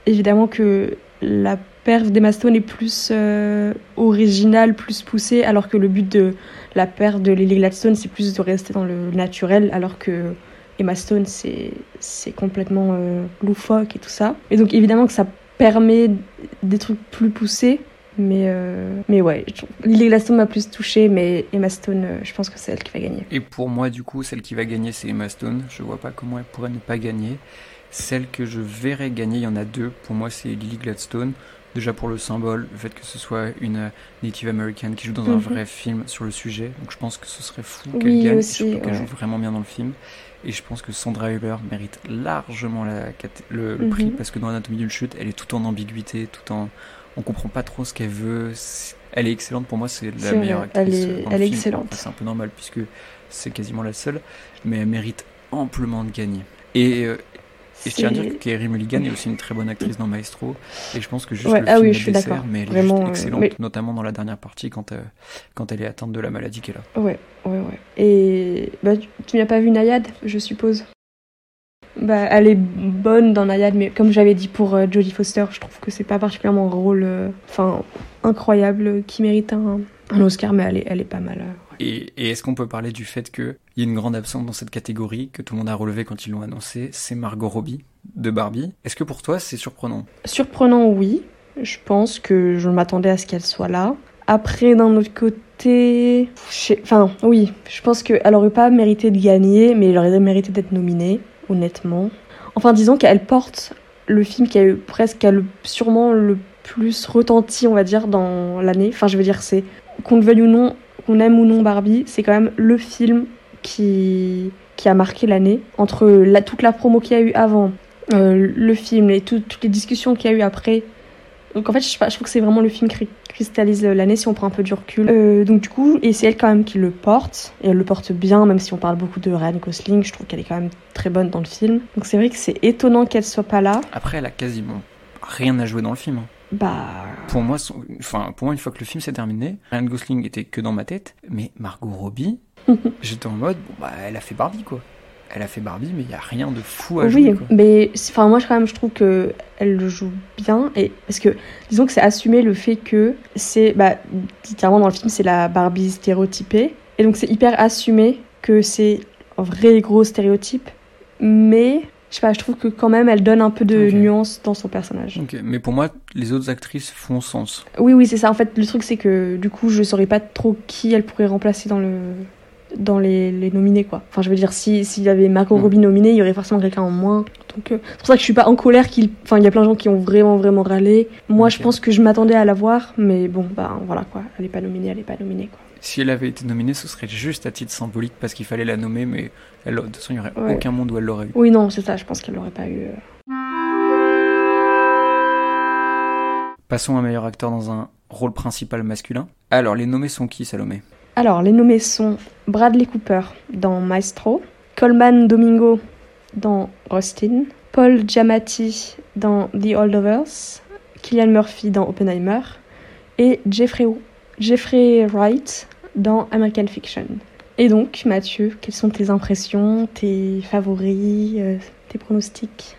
évidemment que la perf d'Emma Stone est plus euh, originale, plus poussée, alors que le but de la perf de Lily Gladstone, c'est plus de rester dans le naturel, alors que Emma Stone, c'est, c'est complètement euh, loufoque et tout ça. Et donc évidemment que ça permet des trucs plus poussés, mais, euh, mais ouais, Lily Gladstone m'a plus touchée, mais Emma Stone, euh, je pense que c'est elle qui va gagner. Et pour moi, du coup, celle qui va gagner, c'est Emma Stone. Je vois pas comment elle pourrait ne pas gagner. Celle que je verrais gagner, il y en a deux. Pour moi, c'est Lily Gladstone. déjà pour le symbole, le fait que ce soit une Native American qui joue dans mm-hmm. un vrai film sur le sujet, donc je pense que ce serait fou qu'elle oui, gagne, aussi, ouais. qu'elle joue vraiment bien dans le film. Et je pense que Sandra Hüller mérite largement la, le, le mm-hmm. prix, parce que dans Anatomie d'une chute, elle est tout en ambiguïté, tout en... on comprend pas trop ce qu'elle veut. Elle est excellente, pour moi, c'est la c'est meilleure actrice. Elle est, dans le elle est film. excellente. Enfin, c'est un peu normal, puisque c'est quasiment la seule, mais elle mérite amplement de gagner. Et, euh, et je tiens à dire qu'Erin Mulligan est aussi une très bonne actrice dans Maestro, et je pense que juste ouais, le ah film oui, je dessert, d'accord. mais elle est Vraiment, juste excellente, mais... notamment dans la dernière partie, quand, euh, quand elle est atteinte de la maladie qu'elle a. Ouais, ouais, ouais. Et bah, tu, tu n'as pas vu Nyad, je suppose? Bah, elle est bonne dans Nyad, mais comme j'avais dit pour euh, Jodie Foster, je trouve que c'est pas particulièrement un rôle enfin euh, incroyable euh, qui mérite un, un Oscar, mais elle est, elle est pas mal. Euh, ouais. et, et est-ce qu'on peut parler du fait qu'il y a une grande absente dans cette catégorie que tout le monde a relevé quand ils l'ont annoncé, c'est Margot Robbie de Barbie. Est-ce que pour toi c'est surprenant ? Surprenant, oui. Je pense que je m'attendais à ce qu'elle soit là. Après, d'un autre côté, je... enfin oui, je pense qu'elle aurait pas mérité de gagner, mais elle aurait mérité d'être nominée. Honnêtement. Enfin, disons qu'elle porte le film qui a eu presque, qui a le, sûrement le plus retenti, on va dire, dans l'année. Enfin, je veux dire, c'est qu'on le veuille ou non, qu'on aime ou non Barbie, c'est quand même le film qui, qui a marqué l'année. Entre la, toute la promo qu'il y a eu avant, euh, le film et tout, toutes les discussions qu'il y a eu après. Donc, en fait, je, je trouve que c'est vraiment le film qui cristallise l'année, si on prend un peu du recul. Euh, donc, du coup, et c'est elle quand même qui le porte. Et elle le porte bien, même si on parle beaucoup de Ryan Gosling. Je trouve qu'elle est quand même très bonne dans le film. Donc, c'est vrai que c'est étonnant qu'elle soit pas là. Après, elle a quasiment rien à jouer dans le film. Bah... Pour moi, son... enfin, pour moi, une fois que le film s'est terminé, Ryan Gosling était que dans ma tête. Mais Margot Robbie, j'étais en mode, bon, bah, elle a fait Barbie, quoi. Elle a fait Barbie, mais il n'y a rien de fou à jouer. Oui, quoi. Mais enfin, moi, quand même, je trouve qu'elle le joue bien. Et, parce que, disons que c'est assumer le fait que c'est... Bah, littéralement, dans le film, c'est la Barbie stéréotypée. Et donc, c'est hyper assumé que c'est un vrai gros stéréotype. Mais, je sais pas, je trouve que quand même, elle donne un peu de okay. nuance dans son personnage. Ok, mais pour moi, les autres actrices font sens. Oui, oui, c'est ça. En fait, le truc, c'est que, du coup, je ne saurais pas trop qui elle pourrait remplacer dans le... dans les, les nominés, quoi. Enfin, je veux dire, si s'il y avait Margot Robbie nominée, il y aurait forcément quelqu'un en moins. Donc, euh, c'est pour ça que je suis pas en colère. Qu'il... Enfin, il y a plein de gens qui ont vraiment, vraiment râlé. Moi, okay. je pense que je m'attendais à la voir, mais bon, bah voilà, quoi. Elle est pas nominée, elle est pas nominée, quoi. Si elle avait été nominée, ce serait juste à titre symbolique parce qu'il fallait la nommer, mais elle, de toute façon, il y aurait ouais. aucun monde où elle l'aurait eu. Oui, non, c'est ça. Je pense qu'elle l'aurait pas eu. Passons à meilleur acteur dans un rôle principal masculin. Alors, les nommés sont qui, Salomé ? Alors, les nommés sont Bradley Cooper dans Maestro, Colman Domingo dans Rustin, Paul Giamatti dans The Holdovers, Cillian Murphy dans Oppenheimer et Jeffrey, Jeffrey Wright dans American Fiction. Et donc, Mathieu, quelles sont tes impressions, tes favoris, euh, tes pronostics ?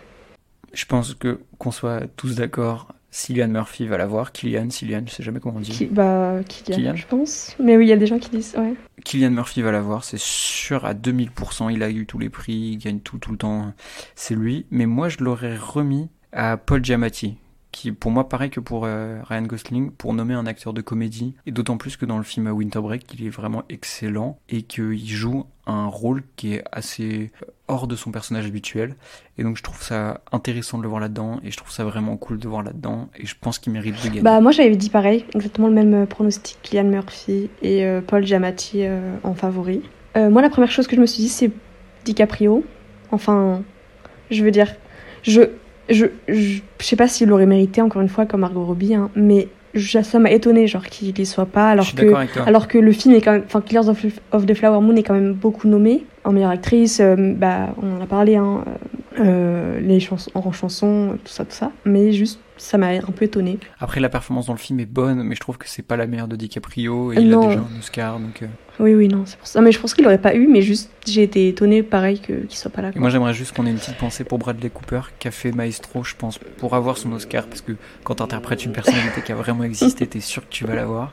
Je pense que qu'on soit tous d'accord. Cillian Murphy va l'avoir. Cillian, Cillian, je sais jamais comment on dit. Qui, bah, Cillian, Cillian, je pense. Mais oui, il y a des gens qui disent, ouais. Cillian Murphy va l'avoir, c'est sûr à deux mille pour cent. Il a eu tous les prix, il gagne tout, tout le temps. C'est lui. Mais moi, je l'aurais remis à Paul Giamatti, qui, pour moi, pareil que pour euh, Ryan Gosling, pour nommer un acteur de comédie, et d'autant plus que dans le film Winter Break, il est vraiment excellent et qu'il joue un rôle qui est assez... hors de son personnage habituel, et donc je trouve ça intéressant de le voir là-dedans, et je trouve ça vraiment cool de le voir là-dedans, et je pense qu'il mérite de gagner. Bah moi j'avais dit pareil, exactement le même pronostic, Cillian Murphy et euh, Paul Giamatti euh, en favori. Euh, moi la première chose que je me suis dit c'est DiCaprio, enfin je veux dire, je je, je, je sais pas s'il l'aurait mérité encore une fois comme Margot Robbie, hein, mais je, ça m'a étonné genre qu'il y soit pas, alors que, alors que le film est quand même, enfin Killers of, of the Flower Moon est quand même beaucoup nommé. En meilleure actrice, euh, bah, on en a parlé, hein, euh, les chansons, en chansons, tout ça, tout ça. Mais juste, ça m'a un peu étonnée. Après, la performance dans le film est bonne, mais je trouve que c'est pas la meilleure de DiCaprio, et non. Il a déjà un Oscar, donc... Euh... Oui, oui, non, c'est pour ça. Non, mais je pense qu'il l'aurait pas eu, mais juste, j'ai été étonnée, pareil, que, qu'il soit pas là. Et moi, j'aimerais juste qu'on ait une petite pensée pour Bradley Cooper, qui a fait Maestro, je pense, pour avoir son Oscar, parce que quand t'interprètes une personnalité qui a vraiment existé, t'es sûr que tu vas l'avoir.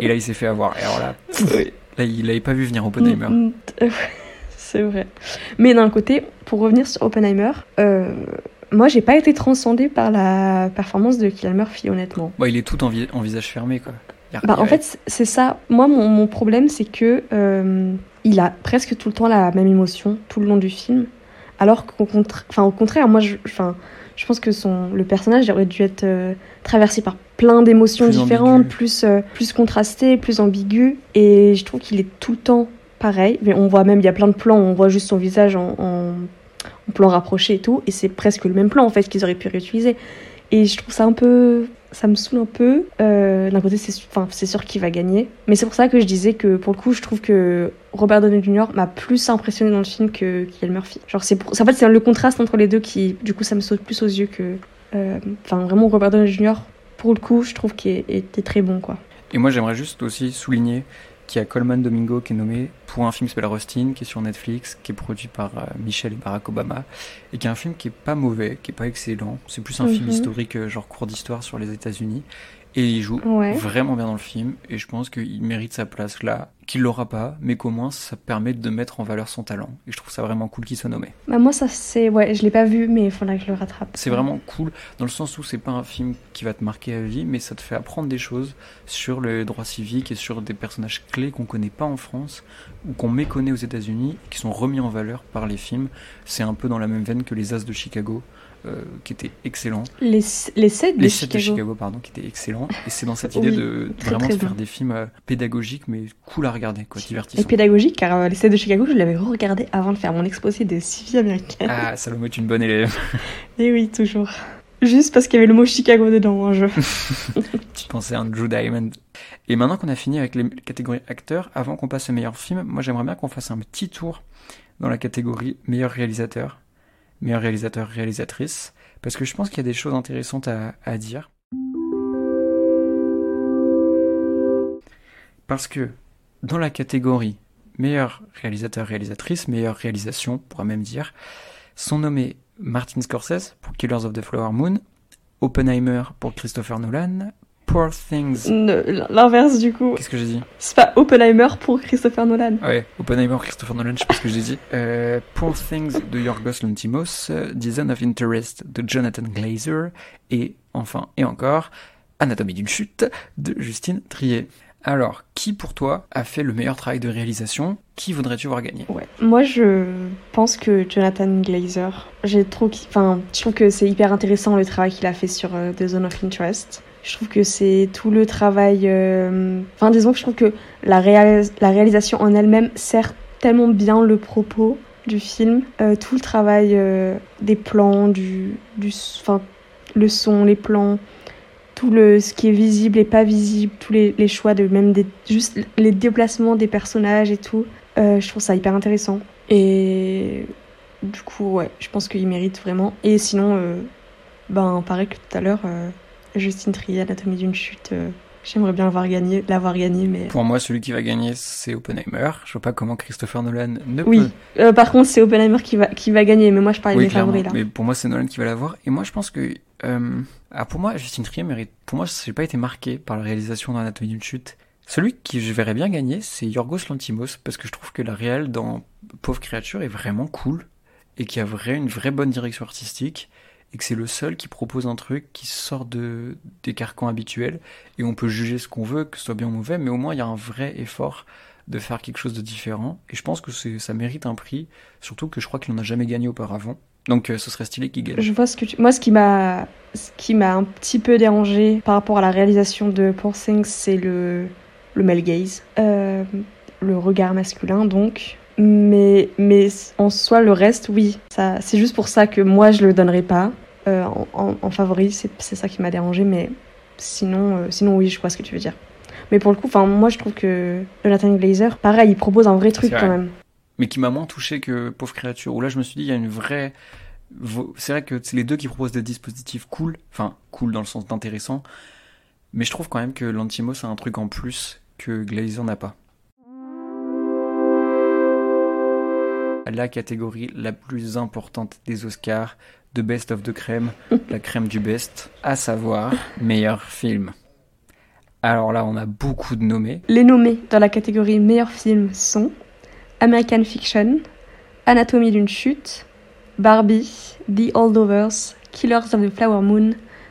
Et là, il s'est fait avoir. Et alors là, là il l'avait pas vu venir Oppenheimer. C'est vrai. Mais d'un côté, pour revenir sur Oppenheimer, euh, moi, j'ai pas été transcendée par la performance de Cillian Murphy, honnêtement. Bah, il est tout en, vi- en visage fermé, quoi. A, bah, en fait, reste. C'est ça. Moi, mon, mon problème, c'est que euh, il a presque tout le temps la même émotion, tout le long du film. alors qu'au contra... enfin, au contraire, moi, je, enfin, je pense que son... le personnage aurait dû être euh, traversé par plein d'émotions plus différentes, ambigu. plus, euh, plus contrastées, plus ambiguës, et je trouve qu'il est tout le temps pareil. Mais on voit même, il y a plein de plans où on voit juste son visage en, en, en plan rapproché et tout, et c'est presque le même plan, en fait, qu'ils auraient pu réutiliser. Et je trouve ça un peu... ça me saoule un peu. Euh, d'un côté, c'est, enfin, c'est sûr qu'il va gagner. Mais c'est pour ça que je disais que, pour le coup, je trouve que Robert Downey junior m'a plus impressionné dans le film que Cillian Murphy. Genre, c'est pour... En fait, c'est le contraste entre les deux qui, du coup, ça me saute plus aux yeux que... Euh... Enfin, vraiment, Robert Downey junior, pour le coup, je trouve qu'il était très bon, quoi. Et moi, j'aimerais juste aussi souligner qu'il y a Colman Domingo qui est nommé pour un film qui s'appelle Rustin, qui est sur Netflix, qui est produit par euh, Michelle et Barack Obama, et qui est un film qui est pas mauvais, qui est pas excellent. C'est plus un mm-hmm. film historique, genre cours d'histoire sur les États-Unis. Et il joue ouais. vraiment bien dans le film, et je pense qu'il mérite sa place là, qu'il l'aura pas, mais qu'au moins ça permet de mettre en valeur son talent. Et je trouve ça vraiment cool qu'il soit nommé. Bah moi ça c'est, ouais, je l'ai pas vu, mais il faudrait que je le rattrape. C'est vraiment cool dans le sens où c'est pas un film qui va te marquer à vie, mais ça te fait apprendre des choses sur le droit civique et sur des personnages clés qu'on connaît pas en France ou qu'on méconnaît aux États-Unis, qui sont remis en valeur par les films. C'est un peu dans la même veine que les As de Chicago. Euh, qui était excellent. Les les sept de, les sept de Chicago, pardon, qui était excellent. Et c'est dans cette idée oui, de très, vraiment très de faire des films euh, pédagogiques, mais cool à regarder, quoi, divertissant. Et pédagogique, car euh, les sept de Chicago, je l'avais re-regardé avant de faire mon exposé des civies américaines. Ah, Salomé est une bonne élève. Et oui, toujours. Juste parce qu'il y avait le mot Chicago dedans en jeu. Tu pensais à un Drew Diamond. Et maintenant qu'on a fini avec les catégories acteurs, avant qu'on passe au meilleur film, moi j'aimerais bien qu'on fasse un petit tour dans la catégorie meilleur réalisateur. meilleur réalisateur, réalisatrice, parce que je pense qu'il y a des choses intéressantes à, à dire. Parce que dans la catégorie meilleur réalisateur, réalisatrice, meilleure réalisation, on pourra même dire, sont nommés Martin Scorsese pour Killers of the Flower Moon, Oppenheimer pour Christopher Nolan, Poor Things... Ne, l'inverse du coup. Qu'est-ce que j'ai dit ? C'est pas Oppenheimer pour Christopher Nolan. Ouais, Oppenheimer pour Christopher Nolan, je sais pas ce que j'ai dit. Euh, Poor Things de Yorgos Lanthimos, The Zone of Interest de Jonathan Glazer, et enfin, et encore, Anatomie d'une chute de Justine Triet. Alors, qui pour toi a fait le meilleur travail de réalisation ? Qui voudrais-tu voir gagner ? Ouais. Moi, je pense que Jonathan Glazer. J'ai trop... Enfin, je trouve que c'est hyper intéressant le travail qu'il a fait sur euh, The Zone of Interest. Je trouve que c'est tout le travail... Euh... Enfin, disons que je trouve que la, réalis- la réalisation en elle-même sert tellement bien le propos du film. Euh, tout le travail euh, des plans, du, du, enfin, le son, les plans, tout le, ce qui est visible et pas visible, tous les, les choix, de, même des, juste les déplacements des personnages et tout. Euh, je trouve ça hyper intéressant. Et du coup, ouais, je pense qu'il mérite vraiment. Et sinon, euh, ben, pareil que tout à l'heure... Euh... Justine Triet, Anatomie d'une chute, euh, j'aimerais bien l'avoir gagné, l'avoir gagné, mais... Pour moi, celui qui va gagner, c'est Oppenheimer. Je vois pas comment Christopher Nolan ne oui. peut... Oui, euh, par contre, c'est Oppenheimer qui va, qui va gagner, mais moi, je parlais oui, des favoris, là. Mais pour moi, c'est Nolan qui va l'avoir, et moi, je pense que... Euh... Ah, pour moi, Justine Triet mérite... Pour moi, j'ai pas été marqué par la réalisation d'Anatomie d'une chute. Celui que je verrais bien gagner, c'est Yorgos Lanthimos, parce que je trouve que la réal dans Pauvre Créature est vraiment cool, et qu'il y a vrai, une vraie bonne direction artistique... et que c'est le seul qui propose un truc qui sort de, des carcans habituels, et on peut juger ce qu'on veut, que ce soit bien ou mauvais, mais au moins il y a un vrai effort de faire quelque chose de différent, et je pense que c'est, ça mérite un prix, surtout que je crois qu'il n'en a jamais gagné auparavant, donc euh, ce serait stylé qu'il gagne. Je vois ce que tu... Moi ce qui m'a, ce qui m'a un petit peu dérangé par rapport à la réalisation de Poor Things, c'est le, le male gaze, euh, le regard masculin donc... Mais, mais en soi, le reste, oui. Ça, c'est juste pour ça que moi, je le donnerai pas euh, en, en, en favori. C'est, c'est ça qui m'a dérangé, mais sinon, euh, sinon, oui, je vois ce que tu veux dire. Mais pour le coup, moi, je trouve que Jonathan Glazer, pareil, il propose un vrai truc vrai. Quand même. Mais qui m'a moins touché que Pauvre Créature, où là, je me suis dit, il y a une vraie... C'est vrai que c'est les deux qui proposent des dispositifs cool, enfin, cool dans le sens d'intéressant, mais je trouve quand même que Lanthimos a un truc en plus que Glazer n'a pas. La catégorie la plus importante des Oscars, de best of the crème, la crème du best, à savoir meilleur film. Alors là, on a beaucoup de nommés. Les nommés dans la catégorie meilleur film sont American Fiction, Anatomie d'une chute, Barbie, The Holdovers, Killers of the Flower Moon,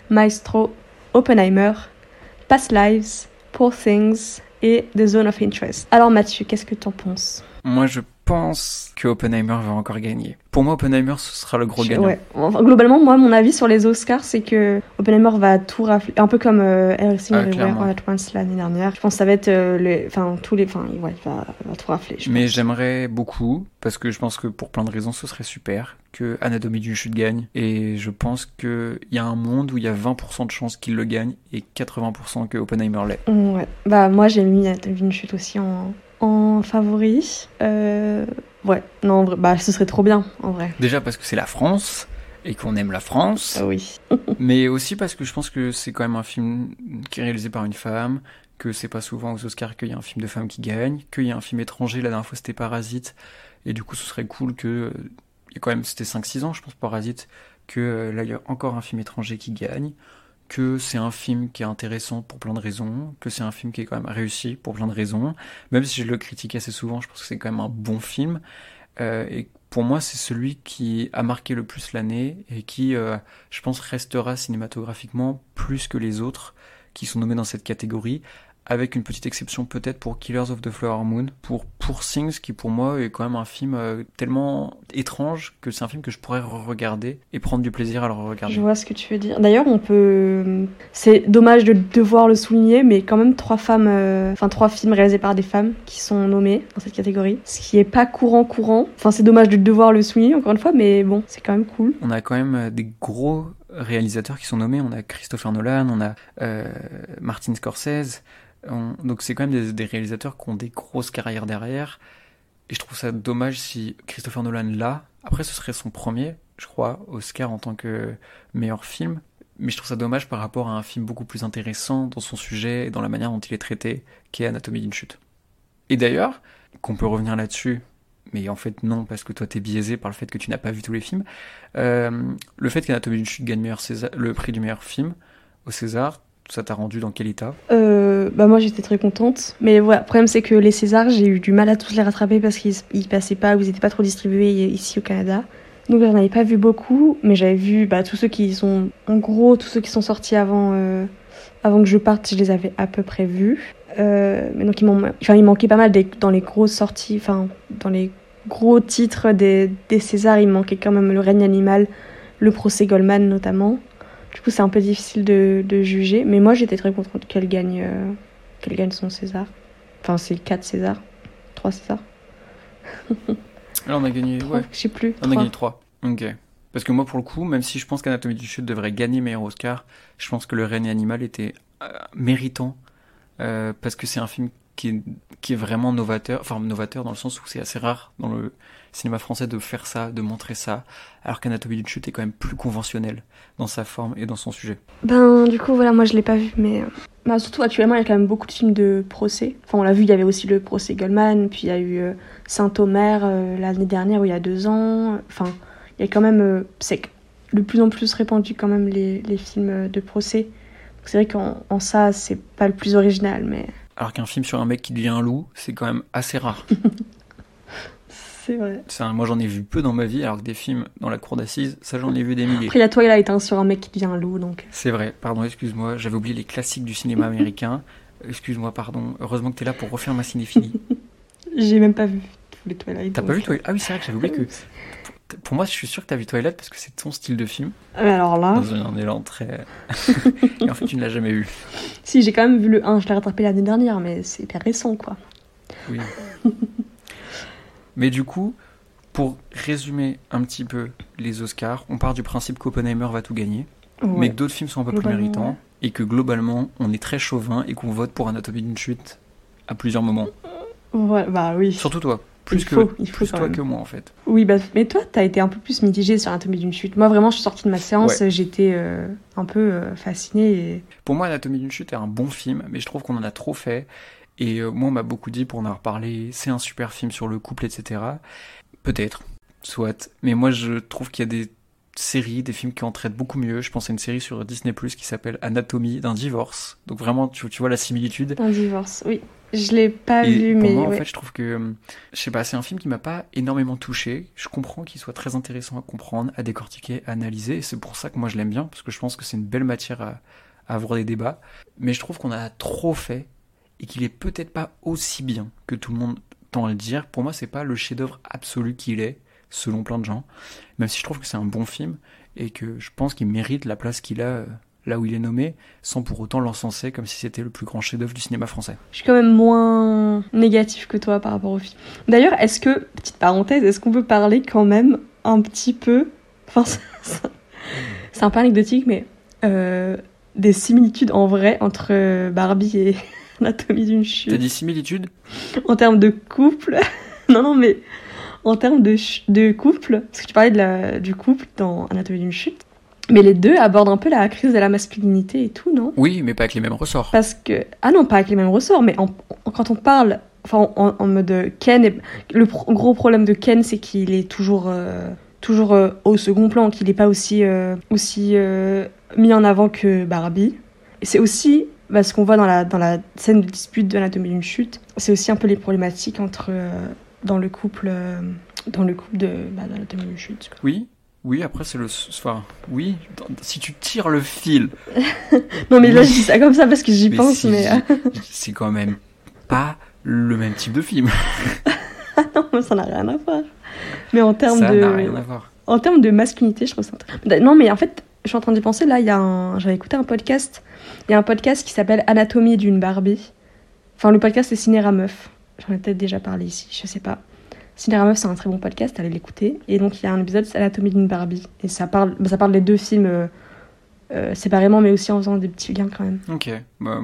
Maestro, Oppenheimer, Past Lives, Poor Things et The Zone of Interest. Alors Mathieu, qu'est-ce que t'en penses ? Moi, je pense que Oppenheimer va encore gagner. Pour moi, Oppenheimer, ce sera le gros gagnant. Ouais. Enfin, globalement, moi, mon avis sur les Oscars, c'est que Oppenheimer va tout rafler. Un peu comme euh, Everything ah, Everywhere All at Once l'année dernière. Je pense que ça va être euh, les... Enfin, tous les... Enfin, ouais, il va, va tout rafler. Mais pense. J'aimerais beaucoup, parce que je pense que pour plein de raisons, ce serait super que Anatomie d'une chute gagne. Et je pense qu'il y a un monde où il y a vingt pour cent de chances qu'il le gagne et quatre-vingts pour cent que Oppenheimer l'ait. Ouais. Bah, moi, j'ai mis Anatomie d'une chute aussi en... En favori, euh... ouais, non, en vrai, bah, ce serait trop bien, en vrai. Déjà parce que c'est la France, et qu'on aime la France. Ah oui. Mais aussi parce que je pense que c'est quand même un film qui est réalisé par une femme, que c'est pas souvent aux Oscars qu'il y a un film de femme qui gagne, qu'il y a un film étranger, la dernière fois c'était Parasite, et du coup ce serait cool que, et quand même c'était cinq six ans je pense Parasite, que là il y a encore un film étranger qui gagne, que c'est un film qui est intéressant pour plein de raisons, que c'est un film qui est quand même réussi pour plein de raisons, même si je le critique assez souvent, je pense que c'est quand même un bon film, euh, et pour moi c'est celui qui a marqué le plus l'année, et qui, euh, je pense, restera cinématographiquement plus que les autres qui sont nommés dans cette catégorie, avec une petite exception peut-être pour Killers of the Flower Moon, pour Poor Things, qui pour moi est quand même un film tellement étrange que c'est un film que je pourrais re-regarder et prendre du plaisir à le re-regarder. Je vois ce que tu veux dire. D'ailleurs, on peut... C'est dommage de devoir le souligner, mais quand même trois femmes... Euh... Enfin, trois films réalisés par des femmes qui sont nommés dans cette catégorie, ce qui est pas courant courant. Enfin, c'est dommage de devoir le souligner, encore une fois, mais bon, c'est quand même cool. On a quand même des gros réalisateurs qui sont nommés. On a Christopher Nolan, on a euh, Martin Scorsese... Donc c'est quand même des, des réalisateurs qui ont des grosses carrières derrière, et je trouve ça dommage si Christopher Nolan l'a. Après ce serait son premier, je crois, Oscar en tant que meilleur film, mais je trouve ça dommage par rapport à un film beaucoup plus intéressant dans son sujet et dans la manière dont il est traité, qui est Anatomie d'une chute. Et d'ailleurs, qu'on peut revenir là-dessus, mais en fait non, parce que toi t'es biaisé par le fait que tu n'as pas vu tous les films, euh, le fait qu'Anatomie d'une chute gagne meilleur César, le prix du meilleur film au César, ça t'a rendu dans quel état ? euh, Bah moi j'étais très contente, mais voilà, le problème c'est que les Césars, j'ai eu du mal à tous les rattraper parce qu'ils ils passaient pas, ou ils étaient pas trop distribués ici au Canada. Donc j'en avais pas vu beaucoup, mais j'avais vu bah tous ceux qui sont, en gros tous ceux qui sont sortis avant euh, avant que je parte, je les avais à peu près vus. Euh, mais donc il, m'en, enfin, il manquait pas mal des, dans les grosses sorties, enfin dans les gros titres des des Césars, il manquait quand même Le Règne animal, le procès Goldman notamment. Du coup, c'est un peu difficile de, de juger. Mais moi, j'étais très contente qu'elle gagne, euh, qu'elle gagne son César. Enfin, c'est quatre Césars. trois Césars. Alors, on a gagné... trois, ouais. Je sais plus. On trois. A gagné trois. Ok. Parce que moi, pour le coup, même si je pense qu'Anatomie d'une chute devrait gagner meilleur Oscar, je pense que Le Règne animal était euh, méritant. Euh, parce que c'est un film qui est, qui est vraiment novateur. Enfin, novateur dans le sens où c'est assez rare dans le cinéma français de faire ça, de montrer ça, alors qu'Anatomie d'une chute est quand même plus conventionnelle dans sa forme et dans son sujet. Ben, du coup, voilà, moi je l'ai pas vu, mais... Ben, surtout, actuellement, il y a quand même beaucoup de films de procès. Enfin, on l'a vu, il y avait aussi le procès Goldman, puis il y a eu euh, Saint-Omer euh, l'année dernière, ou il y a deux ans. Enfin, il y a quand même... Euh, c'est de plus en plus répandu quand même les, les films de procès. Donc, c'est vrai qu'en en ça, c'est pas le plus original, mais... Alors qu'un film sur un mec qui devient un loup, c'est quand même assez rare. C'est vrai. Ça, moi, j'en ai vu peu dans ma vie, alors que des films dans la cour d'assises, ça, j'en ai vu des milliers. Après, la Twilight, hein, sur un mec qui devient un loup, donc... C'est vrai, pardon, excuse-moi, j'avais oublié les classiques du cinéma américain. Excuse-moi, pardon, heureusement que t'es là pour refaire ma cinéphilie. J'ai même pas vu tous les Twilight. T'as donc... pas vu Twilight ? Ah oui, c'est vrai que j'avais oublié que... Pour moi, je suis sûr que t'as vu Twilight, parce que c'est ton style de film. Mais alors là... Dans un élan très... Et en fait, tu ne l'as jamais vu. Si, j'ai quand même vu le un, je l'ai rattrapé l'année dernière, mais c'est hyper récent, quoi. Oui. Mais du coup, pour résumer un petit peu les Oscars, on part du principe qu'Oppenheimer va tout gagner, ouais. Mais que d'autres films sont un peu plus méritants, ouais. Et que globalement, on est très chauvin et qu'on vote pour Anatomie d'une chute à plusieurs moments. Ouais, bah oui. Surtout toi, plus, que, faut, plus toi même. Que moi en fait. Oui, bah, mais toi, t'as été un peu plus mitigée sur Anatomie d'une chute. Moi vraiment, je suis sortie de ma séance, ouais. J'étais euh, un peu euh, fascinée. Et... Pour moi, Anatomie d'une chute est un bon film, mais je trouve qu'on en a trop fait. Et moi, on m'a beaucoup dit, pour en reparler, c'est un super film sur le couple, et cetera. Peut-être, soit. Mais moi, je trouve qu'il y a des séries, des films qui en traitent beaucoup mieux. Je pense à une série sur Disney+, qui s'appelle Anatomie d'un divorce. Donc vraiment, tu, tu vois la similitude. Un divorce, oui. Je l'ai pas et vu, pour mais... Moi, ouais. En fait, je trouve que... Je sais pas, c'est un film qui m'a pas énormément touché. Je comprends qu'il soit très intéressant à comprendre, à décortiquer, à analyser. Et c'est pour ça que moi, je l'aime bien, parce que je pense que c'est une belle matière à, à avoir des débats. Mais je trouve qu'on a trop fait et qu'il est peut-être pas aussi bien que tout le monde tant à le dire. Pour moi, c'est pas le chef-d'œuvre absolu qu'il est, selon plein de gens, même si je trouve que c'est un bon film et que je pense qu'il mérite la place qu'il a là où il est nommé, sans pour autant l'encenser comme si c'était le plus grand chef-d'œuvre du cinéma français. Je suis quand même moins négatif que toi par rapport au film. D'ailleurs, est-ce que, petite parenthèse, est-ce qu'on peut parler quand même un petit peu, enfin c'est un peu anecdotique, mais euh, des similitudes en vrai entre Barbie et Anatomie d'une chute. T'as dit similitudes ? En termes de couple, non non mais en termes de, ch- de couple, parce que tu parlais de la, du couple dans Anatomie d'une chute. Mais les deux abordent un peu la crise de la masculinité et tout, non ? Oui, mais pas avec les mêmes ressorts. Parce que... Ah non, pas avec les mêmes ressorts, mais en, en, quand on parle... Enfin, en, en mode Ken... Et, le pro, gros problème de Ken, c'est qu'il est toujours, euh, toujours euh, au second plan, qu'il n'est pas aussi, euh, aussi euh, mis en avant que Barbie. Et c'est aussi, bah, ce qu'on voit dans la, dans la scène de dispute de l'anatomie d'une chute, c'est aussi un peu les problématiques entre, euh, dans le couple, euh, dans le couple de bah, dans l'anatomie d'une chute. Quoi. Oui. Oui, après, c'est le soir. Oui, si tu tires le fil. Non, mais là, je dis ça comme ça parce que j'y mais pense, si, mais... c'est quand même pas le même type de film. Ah non, ça n'a rien à voir. Mais en termes de... Ça n'a rien à voir. En termes de masculinité, je trouve ça... Non, mais en fait, je suis en train d'y penser. Là, il y a un... J'avais écouté un podcast. Il y a un podcast qui s'appelle « Anatomie d'une Barbie ». Enfin, le podcast, c'est Cinérameuf. J'en ai peut-être déjà parlé ici, je sais pas. Cinérameuf, c'est un très bon podcast, allez l'écouter. Et donc, il y a un épisode, c'est Anatomie d'une Barbie. Et ça parle, ça parle des deux films euh, euh, séparément, mais aussi en faisant des petits liens quand même. Ok. Bah,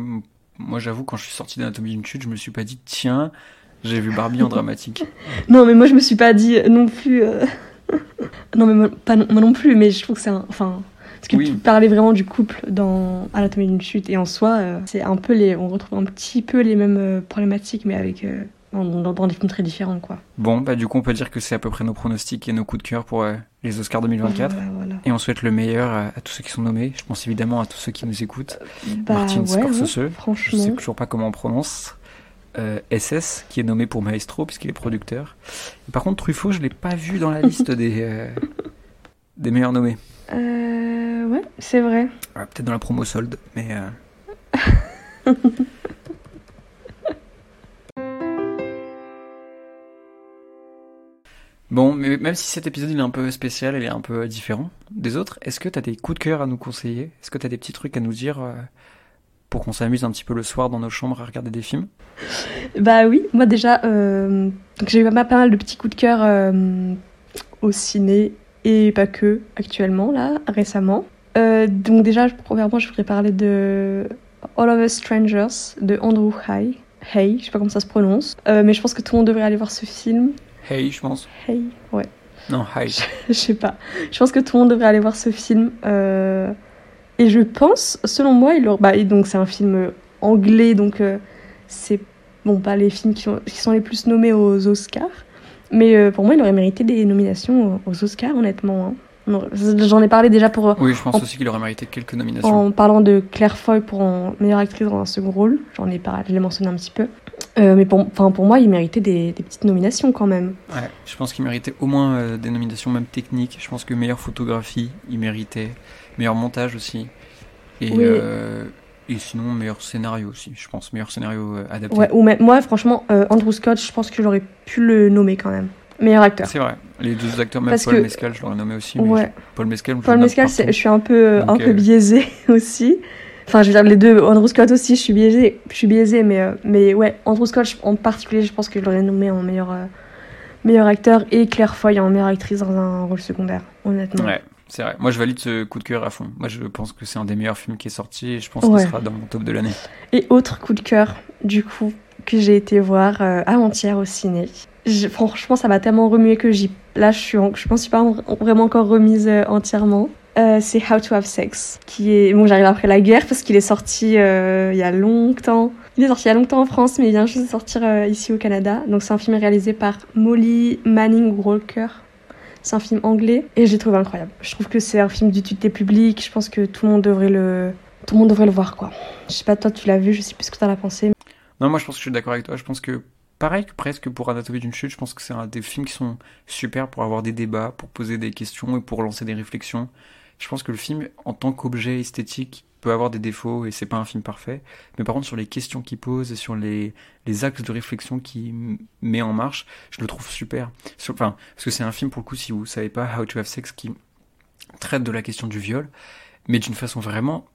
moi, j'avoue, quand je suis sortie d'Anatomie d'une chute, je me suis pas dit, tiens, j'ai vu Barbie en dramatique. Non, mais moi, je me suis pas dit non plus. Euh... non, mais moi, pas non, moi non plus, mais je trouve que c'est un. Enfin, parce que oui. Tu parlais vraiment du couple dans Anatomie d'une chute. Et en soi, euh, c'est un peu les. On retrouve un petit peu les mêmes euh, problématiques, mais avec. Euh... dans des films très différents, quoi. Bon, bah du coup, on peut dire que c'est à peu près nos pronostics et nos coups de cœur pour euh, les Oscars deux mille vingt-quatre. Voilà, voilà. Et on souhaite le meilleur à, à tous ceux qui sont nommés. Je pense évidemment à tous ceux qui nous écoutent. Euh, bah, Martin ouais, Scorsese, ouais, franchement. Je sais toujours pas comment on prononce. Euh, S S, qui est nommé pour Maestro, puisqu'il est producteur. Et par contre, Truffaut, je l'ai pas vu dans la liste des, euh, des meilleurs nommés. Euh, ouais, c'est vrai. Ouais, peut-être dans la promo solde, mais... Euh... Bon, mais même si cet épisode il est un peu spécial, il est un peu différent des autres, est-ce que t'as des coups de cœur à nous conseiller ? Est-ce que t'as des petits trucs à nous dire euh, pour qu'on s'amuse un petit peu le soir dans nos chambres à regarder des films ? Bah oui, moi déjà, euh, donc j'ai eu pas mal de petits coups de cœur euh, au ciné et pas que actuellement, là, récemment. Euh, donc déjà, premièrement, je voudrais parler de All of Us Strangers de Andrew Hay. Hay, je sais pas comment ça se prononce, euh, mais je pense que tout le monde devrait aller voir ce film. Hey, je pense. Hey, ouais. Non, hi. Je, je sais pas. Je pense que tout le monde devrait aller voir ce film. Euh, et je pense, selon moi, il leur... bah, donc c'est un film anglais, donc euh, c'est bon pas bah, les films qui, ont, qui sont les plus nommés aux Oscars. Mais euh, pour moi, il aurait mérité des nominations aux Oscars, honnêtement. Hein. Non, j'en ai parlé déjà pour... Oui, je pense en, aussi qu'il aurait mérité quelques nominations. En parlant de Claire Foy pour en meilleure actrice dans un second rôle, j'en ai parlé, je l'ai mentionné un petit peu. Euh, mais pour, pour moi, il méritait des, des petites nominations quand même. Ouais, je pense qu'il méritait au moins euh, des nominations même techniques. Je pense que meilleure photographie, il méritait. Meilleur montage aussi. Et, oui. euh, et sinon, meilleur scénario aussi, je pense. Meilleur scénario euh, adapté. Ouais, ou même, moi, franchement, euh, Andrew Scott, je pense que j'aurais pu le nommer quand même. Meilleur acteur. C'est vrai. Les deux acteurs, même parce Paul que... Mescal, je l'aurais nommé aussi. Mais ouais. je... Paul Mescal, Paul Mescal je suis un peu, euh, un euh... peu biaisée aussi. Enfin, je veux dire, les deux. Andrew Scott aussi, je suis biaisée. Je suis biaisée, mais, euh, mais ouais, Andrew Scott je, en particulier, je pense que je l'aurais nommé en meilleur, euh, meilleur acteur et Claire Foy en meilleure actrice dans un rôle secondaire, honnêtement. Ouais, c'est vrai. Moi, je valide ce coup de cœur à fond. Moi, je pense que c'est un des meilleurs films qui est sorti et je pense ouais. qu'il sera dans mon top de l'année. Et autre coup de cœur, du coup, que j'ai été voir euh, avant-hier au ciné. Je, franchement, ça m'a tellement remué que j'y... là, je suis, en... je pense, je suis pas vraiment encore remise euh, entièrement. Euh, c'est How to Have Sex, qui est bon. J'arrive après la guerre parce qu'il est sorti euh, il y a longtemps. Il est sorti il y a longtemps en France, mais il vient juste de sortir euh, ici au Canada. Donc c'est un film réalisé par Molly Manning Walker. C'est un film anglais et je l'ai trouvé incroyable. Je trouve que c'est un film d'utilité publique. Je pense que tout le monde devrait le, tout le monde devrait le voir, quoi. Je sais pas, toi, tu l'as vu. Je sais plus ce que t'en as pensé. Mais... Non, moi, je pense que je suis d'accord avec toi. Je pense que pareil que presque pour Anatomie d'une chute, je pense que c'est un des films qui sont super pour avoir des débats, pour poser des questions et pour lancer des réflexions. Je pense que le film, en tant qu'objet esthétique, peut avoir des défauts et c'est pas un film parfait, mais par contre sur les questions qu'il pose et sur les, les axes de réflexion qu'il met en marche, je le trouve super. Sur, enfin, parce que c'est un film, pour le coup, si vous savez pas, How to Have Sex, qui traite de la question du viol, mais d'une façon vraiment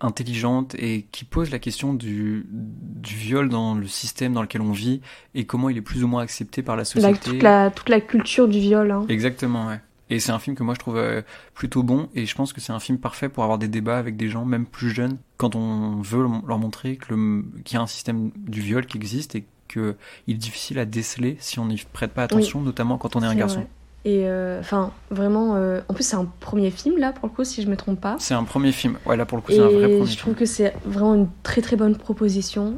intelligente et qui pose la question du, du viol dans le système dans lequel on vit et comment il est plus ou moins accepté par la société. La, toute, la, toute la culture du viol. Hein. Exactement, ouais. Et c'est un film que moi je trouve euh, plutôt bon et je pense que c'est un film parfait pour avoir des débats avec des gens, même plus jeunes, quand on veut leur montrer que le, qu'il y a un système du viol qui existe et qu'il est difficile à déceler si on n'y prête pas attention, oui. Notamment quand on est c'est un garçon. Vrai. Et enfin, euh, vraiment, euh, en plus c'est un premier film là pour le coup, si je me trompe pas. C'est un premier film, ouais, là pour le coup c'est et un vrai premier film. Et je trouve que c'est vraiment une très très bonne proposition.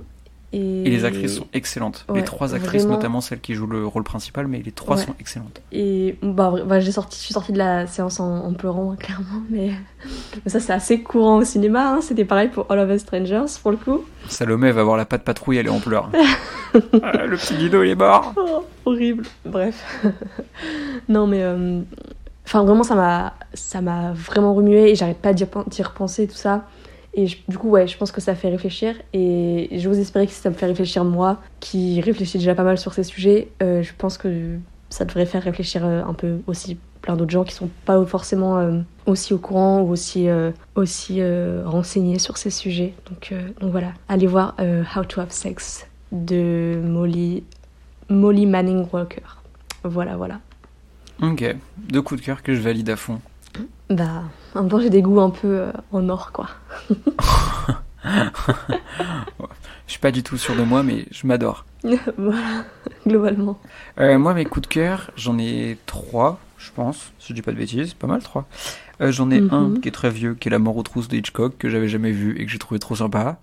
Et, et les actrices sont excellentes. Ouais, les trois actrices, vraiment... notamment celle qui joue le rôle principal, mais les trois ouais. sont excellentes. Et bah, bah j'ai sorti, je suis sortie de la séance en, en pleurant, clairement, mais... mais ça c'est assez courant au cinéma, hein. C'était pareil pour All of Us Strangers, pour le coup. Salomé va avoir la patte patrouille, elle est en pleurs. Ah, le petit Guido, il est mort. Oh, horrible, bref. Non mais... Euh... Enfin vraiment, ça m'a, ça m'a vraiment remué et j'arrête pas d'y repenser, tout ça. Et je, du coup, ouais, je pense que ça fait réfléchir. Et j'ose espérer que si ça me fait réfléchir, moi, qui réfléchis déjà pas mal sur ces sujets, euh, je pense que ça devrait faire réfléchir euh, un peu aussi plein d'autres gens qui sont pas forcément euh, aussi au courant ou aussi, euh, aussi euh, renseignés sur ces sujets. Donc, euh, donc voilà, allez voir euh, How to Have Sex de Molly, Molly Manning Walker. Voilà, voilà. Ok, deux coups de cœur que je valide à fond. Bah, en même temps, j'ai des goûts un peu euh, en or, quoi. Je suis pas du tout sûre de moi, mais je m'adore. Voilà, globalement. Euh, moi, mes coups de cœur, j'en ai trois, je pense, si je dis pas de bêtises, pas mal, trois. Euh, j'en ai mm-hmm. un qui est très vieux, qui est La mort aux trousses de Hitchcock, que j'avais jamais vu et que j'ai trouvé trop sympa.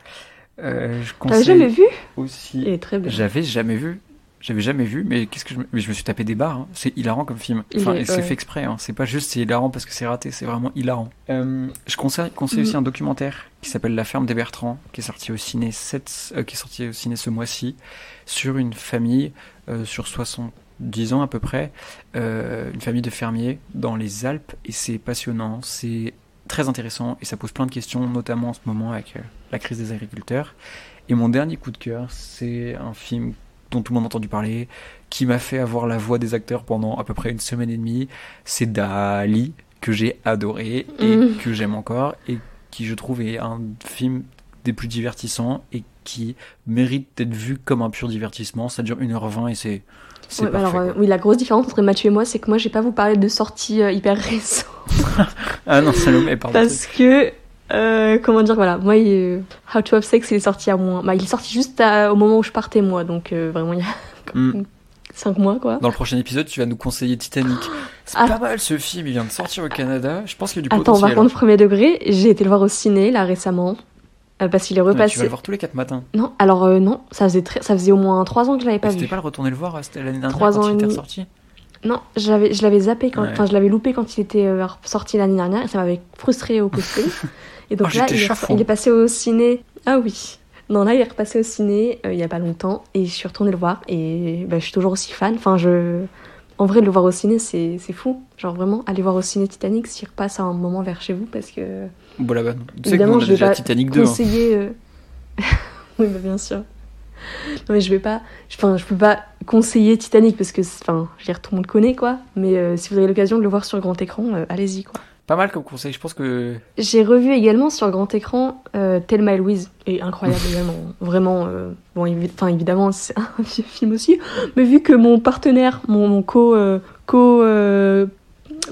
Euh, je conseille... T'avais jamais vu ? Aussi. Il est très bien. J'avais jamais vu. J'avais jamais vu, mais qu'est-ce que je, mais je me suis tapé des barres. Hein. C'est hilarant comme film. Enfin, et c'est ouais. fait exprès. Hein. C'est pas juste c'est hilarant parce que c'est raté. C'est vraiment hilarant. Euh, je conseille, conseille mmh. aussi un documentaire qui s'appelle La ferme des Bertrands, qui est sorti au ciné sept, euh, qui est sorti au ciné ce mois-ci, sur une famille euh, sur soixante-dix ans à peu près, euh, une famille de fermiers dans les Alpes. Et c'est passionnant. C'est très intéressant et ça pose plein de questions, notamment en ce moment avec euh, la crise des agriculteurs. Et mon dernier coup de cœur, c'est un film dont tout le monde a entendu parler, qui m'a fait avoir la voix des acteurs pendant à peu près une semaine et demie, c'est Dali, que j'ai adoré et mmh. que j'aime encore, et qui, je trouve, est un film des plus divertissants et qui mérite d'être vu comme un pur divertissement. Ça dure une heure vingt et c'est, c'est ouais, parfait. Alors, euh, oui, la grosse différence entre Mathieu et moi, c'est que moi, je vais pas vous parler de sorties euh, hyper récentes. Ah non, Salomé, pardon. Parce que... Euh, comment dire, voilà, moi, il, How to Have Sex, il est sorti à moins. Bah, il est sorti juste à, au moment où je partais, moi, donc euh, vraiment, il y a mm. cinq mois, quoi. Dans le prochain épisode, tu vas nous conseiller Titanic. C'est ah, pas mal ce film, il vient de sortir au Canada. Je pense qu'il y a du potentiel. Attends, par contre, premier degré, j'ai été le voir au ciné, là, récemment, euh, parce qu'il est repassé. Non, tu vas le voir tous les quatre matins. Non, alors, euh, non, ça faisait, très... ça faisait au moins trois ans que je l'avais pas vu. C'était pas le retourner le voir, c'était l'année dernière quand il était ressorti. Non, je l'avais, je l'avais zappé, quand, ouais. je l'avais loupé quand il était euh, sorti l'année dernière et ça m'avait frustrée au costume. Et donc oh, là, il est, il est passé au ciné. Ah oui. Non, là, il est repassé au ciné euh, il n'y a pas longtemps et je suis retournée le voir et bah, je suis toujours aussi fan. Enfin, je... En vrai, de le voir au ciné, c'est, c'est fou. Genre vraiment, aller voir au ciné Titanic s'il repasse à un moment vers chez vous parce que... Bon là-bas, tu sais que nous, on a déjà Titanic deux. Conseiller, hein. euh... Oui, bah, bien sûr. Non mais je vais pas, enfin je peux pas conseiller Titanic parce que, enfin je veux dire tout le monde connaît quoi, mais euh, si vous avez l'occasion de le voir sur grand écran, euh, allez-y quoi. Pas mal comme conseil, je pense que... J'ai revu également sur grand écran euh, Thelma et Louise, et incroyable également, vraiment, euh, bon évi- évidemment c'est un vieux film aussi, mais vu que mon partenaire, mon, mon co... Euh, co euh,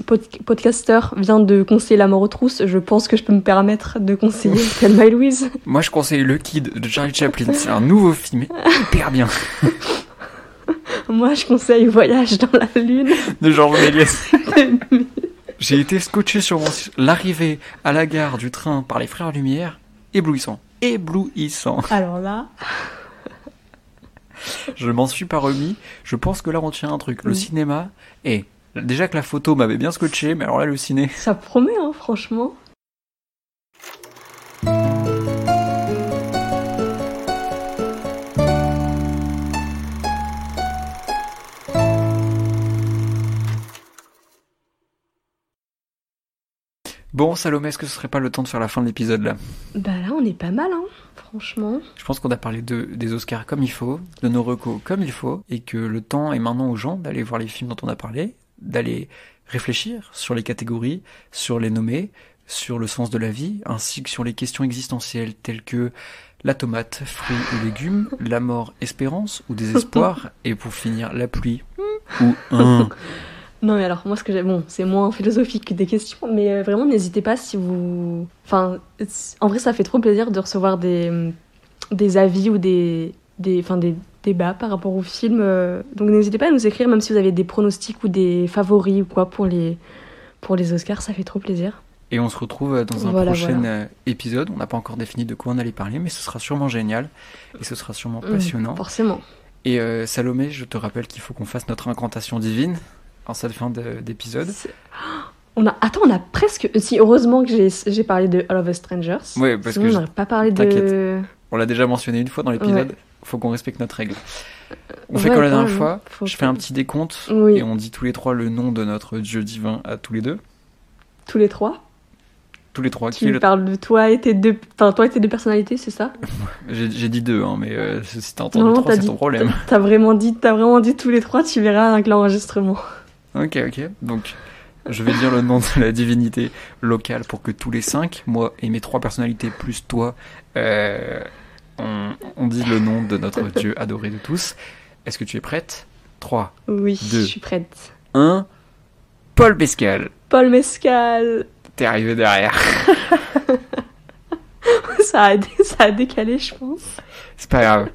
Pod- podcaster vient de conseiller La mort aux trousses, je pense que je peux me permettre de conseiller Thelma et Louise. Moi je conseille Le Kid de Charlie Chaplin, c'est un nouveau film hyper bien. Moi je conseille Voyage dans la lune de Jean Méliès. J'ai été scotché sur mon... l'arrivée à la gare du train par les frères Lumière, éblouissant, éblouissant. Alors là... Je m'en suis pas remis, je pense que là on tient un truc, le oui. cinéma est... Déjà que la photo m'avait bien scotché, mais alors là, le ciné... Ça promet, hein, franchement. Bon, Salomé, est-ce que ce serait pas le temps de faire la fin de l'épisode, là ? Bah là, on est pas mal, hein, franchement. Je pense qu'on a parlé de, des Oscars comme il faut, de nos recos comme il faut, et que le temps est maintenant aux gens d'aller voir les films dont on a parlé, d'aller réfléchir sur les catégories, sur les nommés, sur le sens de la vie, ainsi que sur les questions existentielles telles que la tomate, fruits ou légumes, la mort, espérance ou désespoir, et pour finir, la pluie ou un... Non mais alors, moi ce que j'ai... Bon, c'est moins philosophique que des questions, mais euh, vraiment n'hésitez pas si vous... Enfin, en vrai ça fait trop plaisir de recevoir des, des avis ou des... des... Enfin, des débats par rapport au film. Euh... Donc n'hésitez pas à nous écrire, même si vous avez des pronostics ou des favoris ou quoi pour les, pour les Oscars, ça fait trop plaisir. Et on se retrouve dans un voilà, prochain voilà. épisode. On n'a pas encore défini de quoi on allait parler, mais ce sera sûrement génial et ce sera sûrement passionnant. Mmh, forcément. Et euh, Salomé, je te rappelle qu'il faut qu'on fasse notre incantation divine en cette fin de, d'épisode. On a... Attends, on a presque... Si, heureusement que j'ai, j'ai parlé de All of Us Strangers. Oui, parce sinon, que... Je... on n'aurait pas parlé T'inquiète. de... On l'a déjà mentionné une fois dans l'épisode. Il ouais. faut qu'on respecte notre règle. On ouais, fait comme la dernière fois. Faut... Je fais un petit décompte oui. et on dit tous les trois le nom de notre Dieu divin à tous les deux. Tous les trois Tous les trois. Tu qui parles le... de toi et tes deux... Enfin, toi et tes deux personnalités, c'est ça ? j'ai, j'ai dit deux, hein, mais euh, si t'as entendu non, trois, t'as c'est dit, ton problème. T'as vraiment, dit, t'as vraiment dit tous les trois, tu verras avec l'enregistrement. Ok, ok. Donc, je vais dire le nom de la divinité locale pour que tous les cinq, moi et mes trois personnalités plus toi, euh, on, on dit le nom de notre Dieu adoré de tous. Est-ce que tu es prête ? trois, oui, deux, je suis prête. un, Paul Mescal. Paul Mescal. T'es arrivé derrière. ça, a dé- ça a décalé, je pense. C'est pas grave.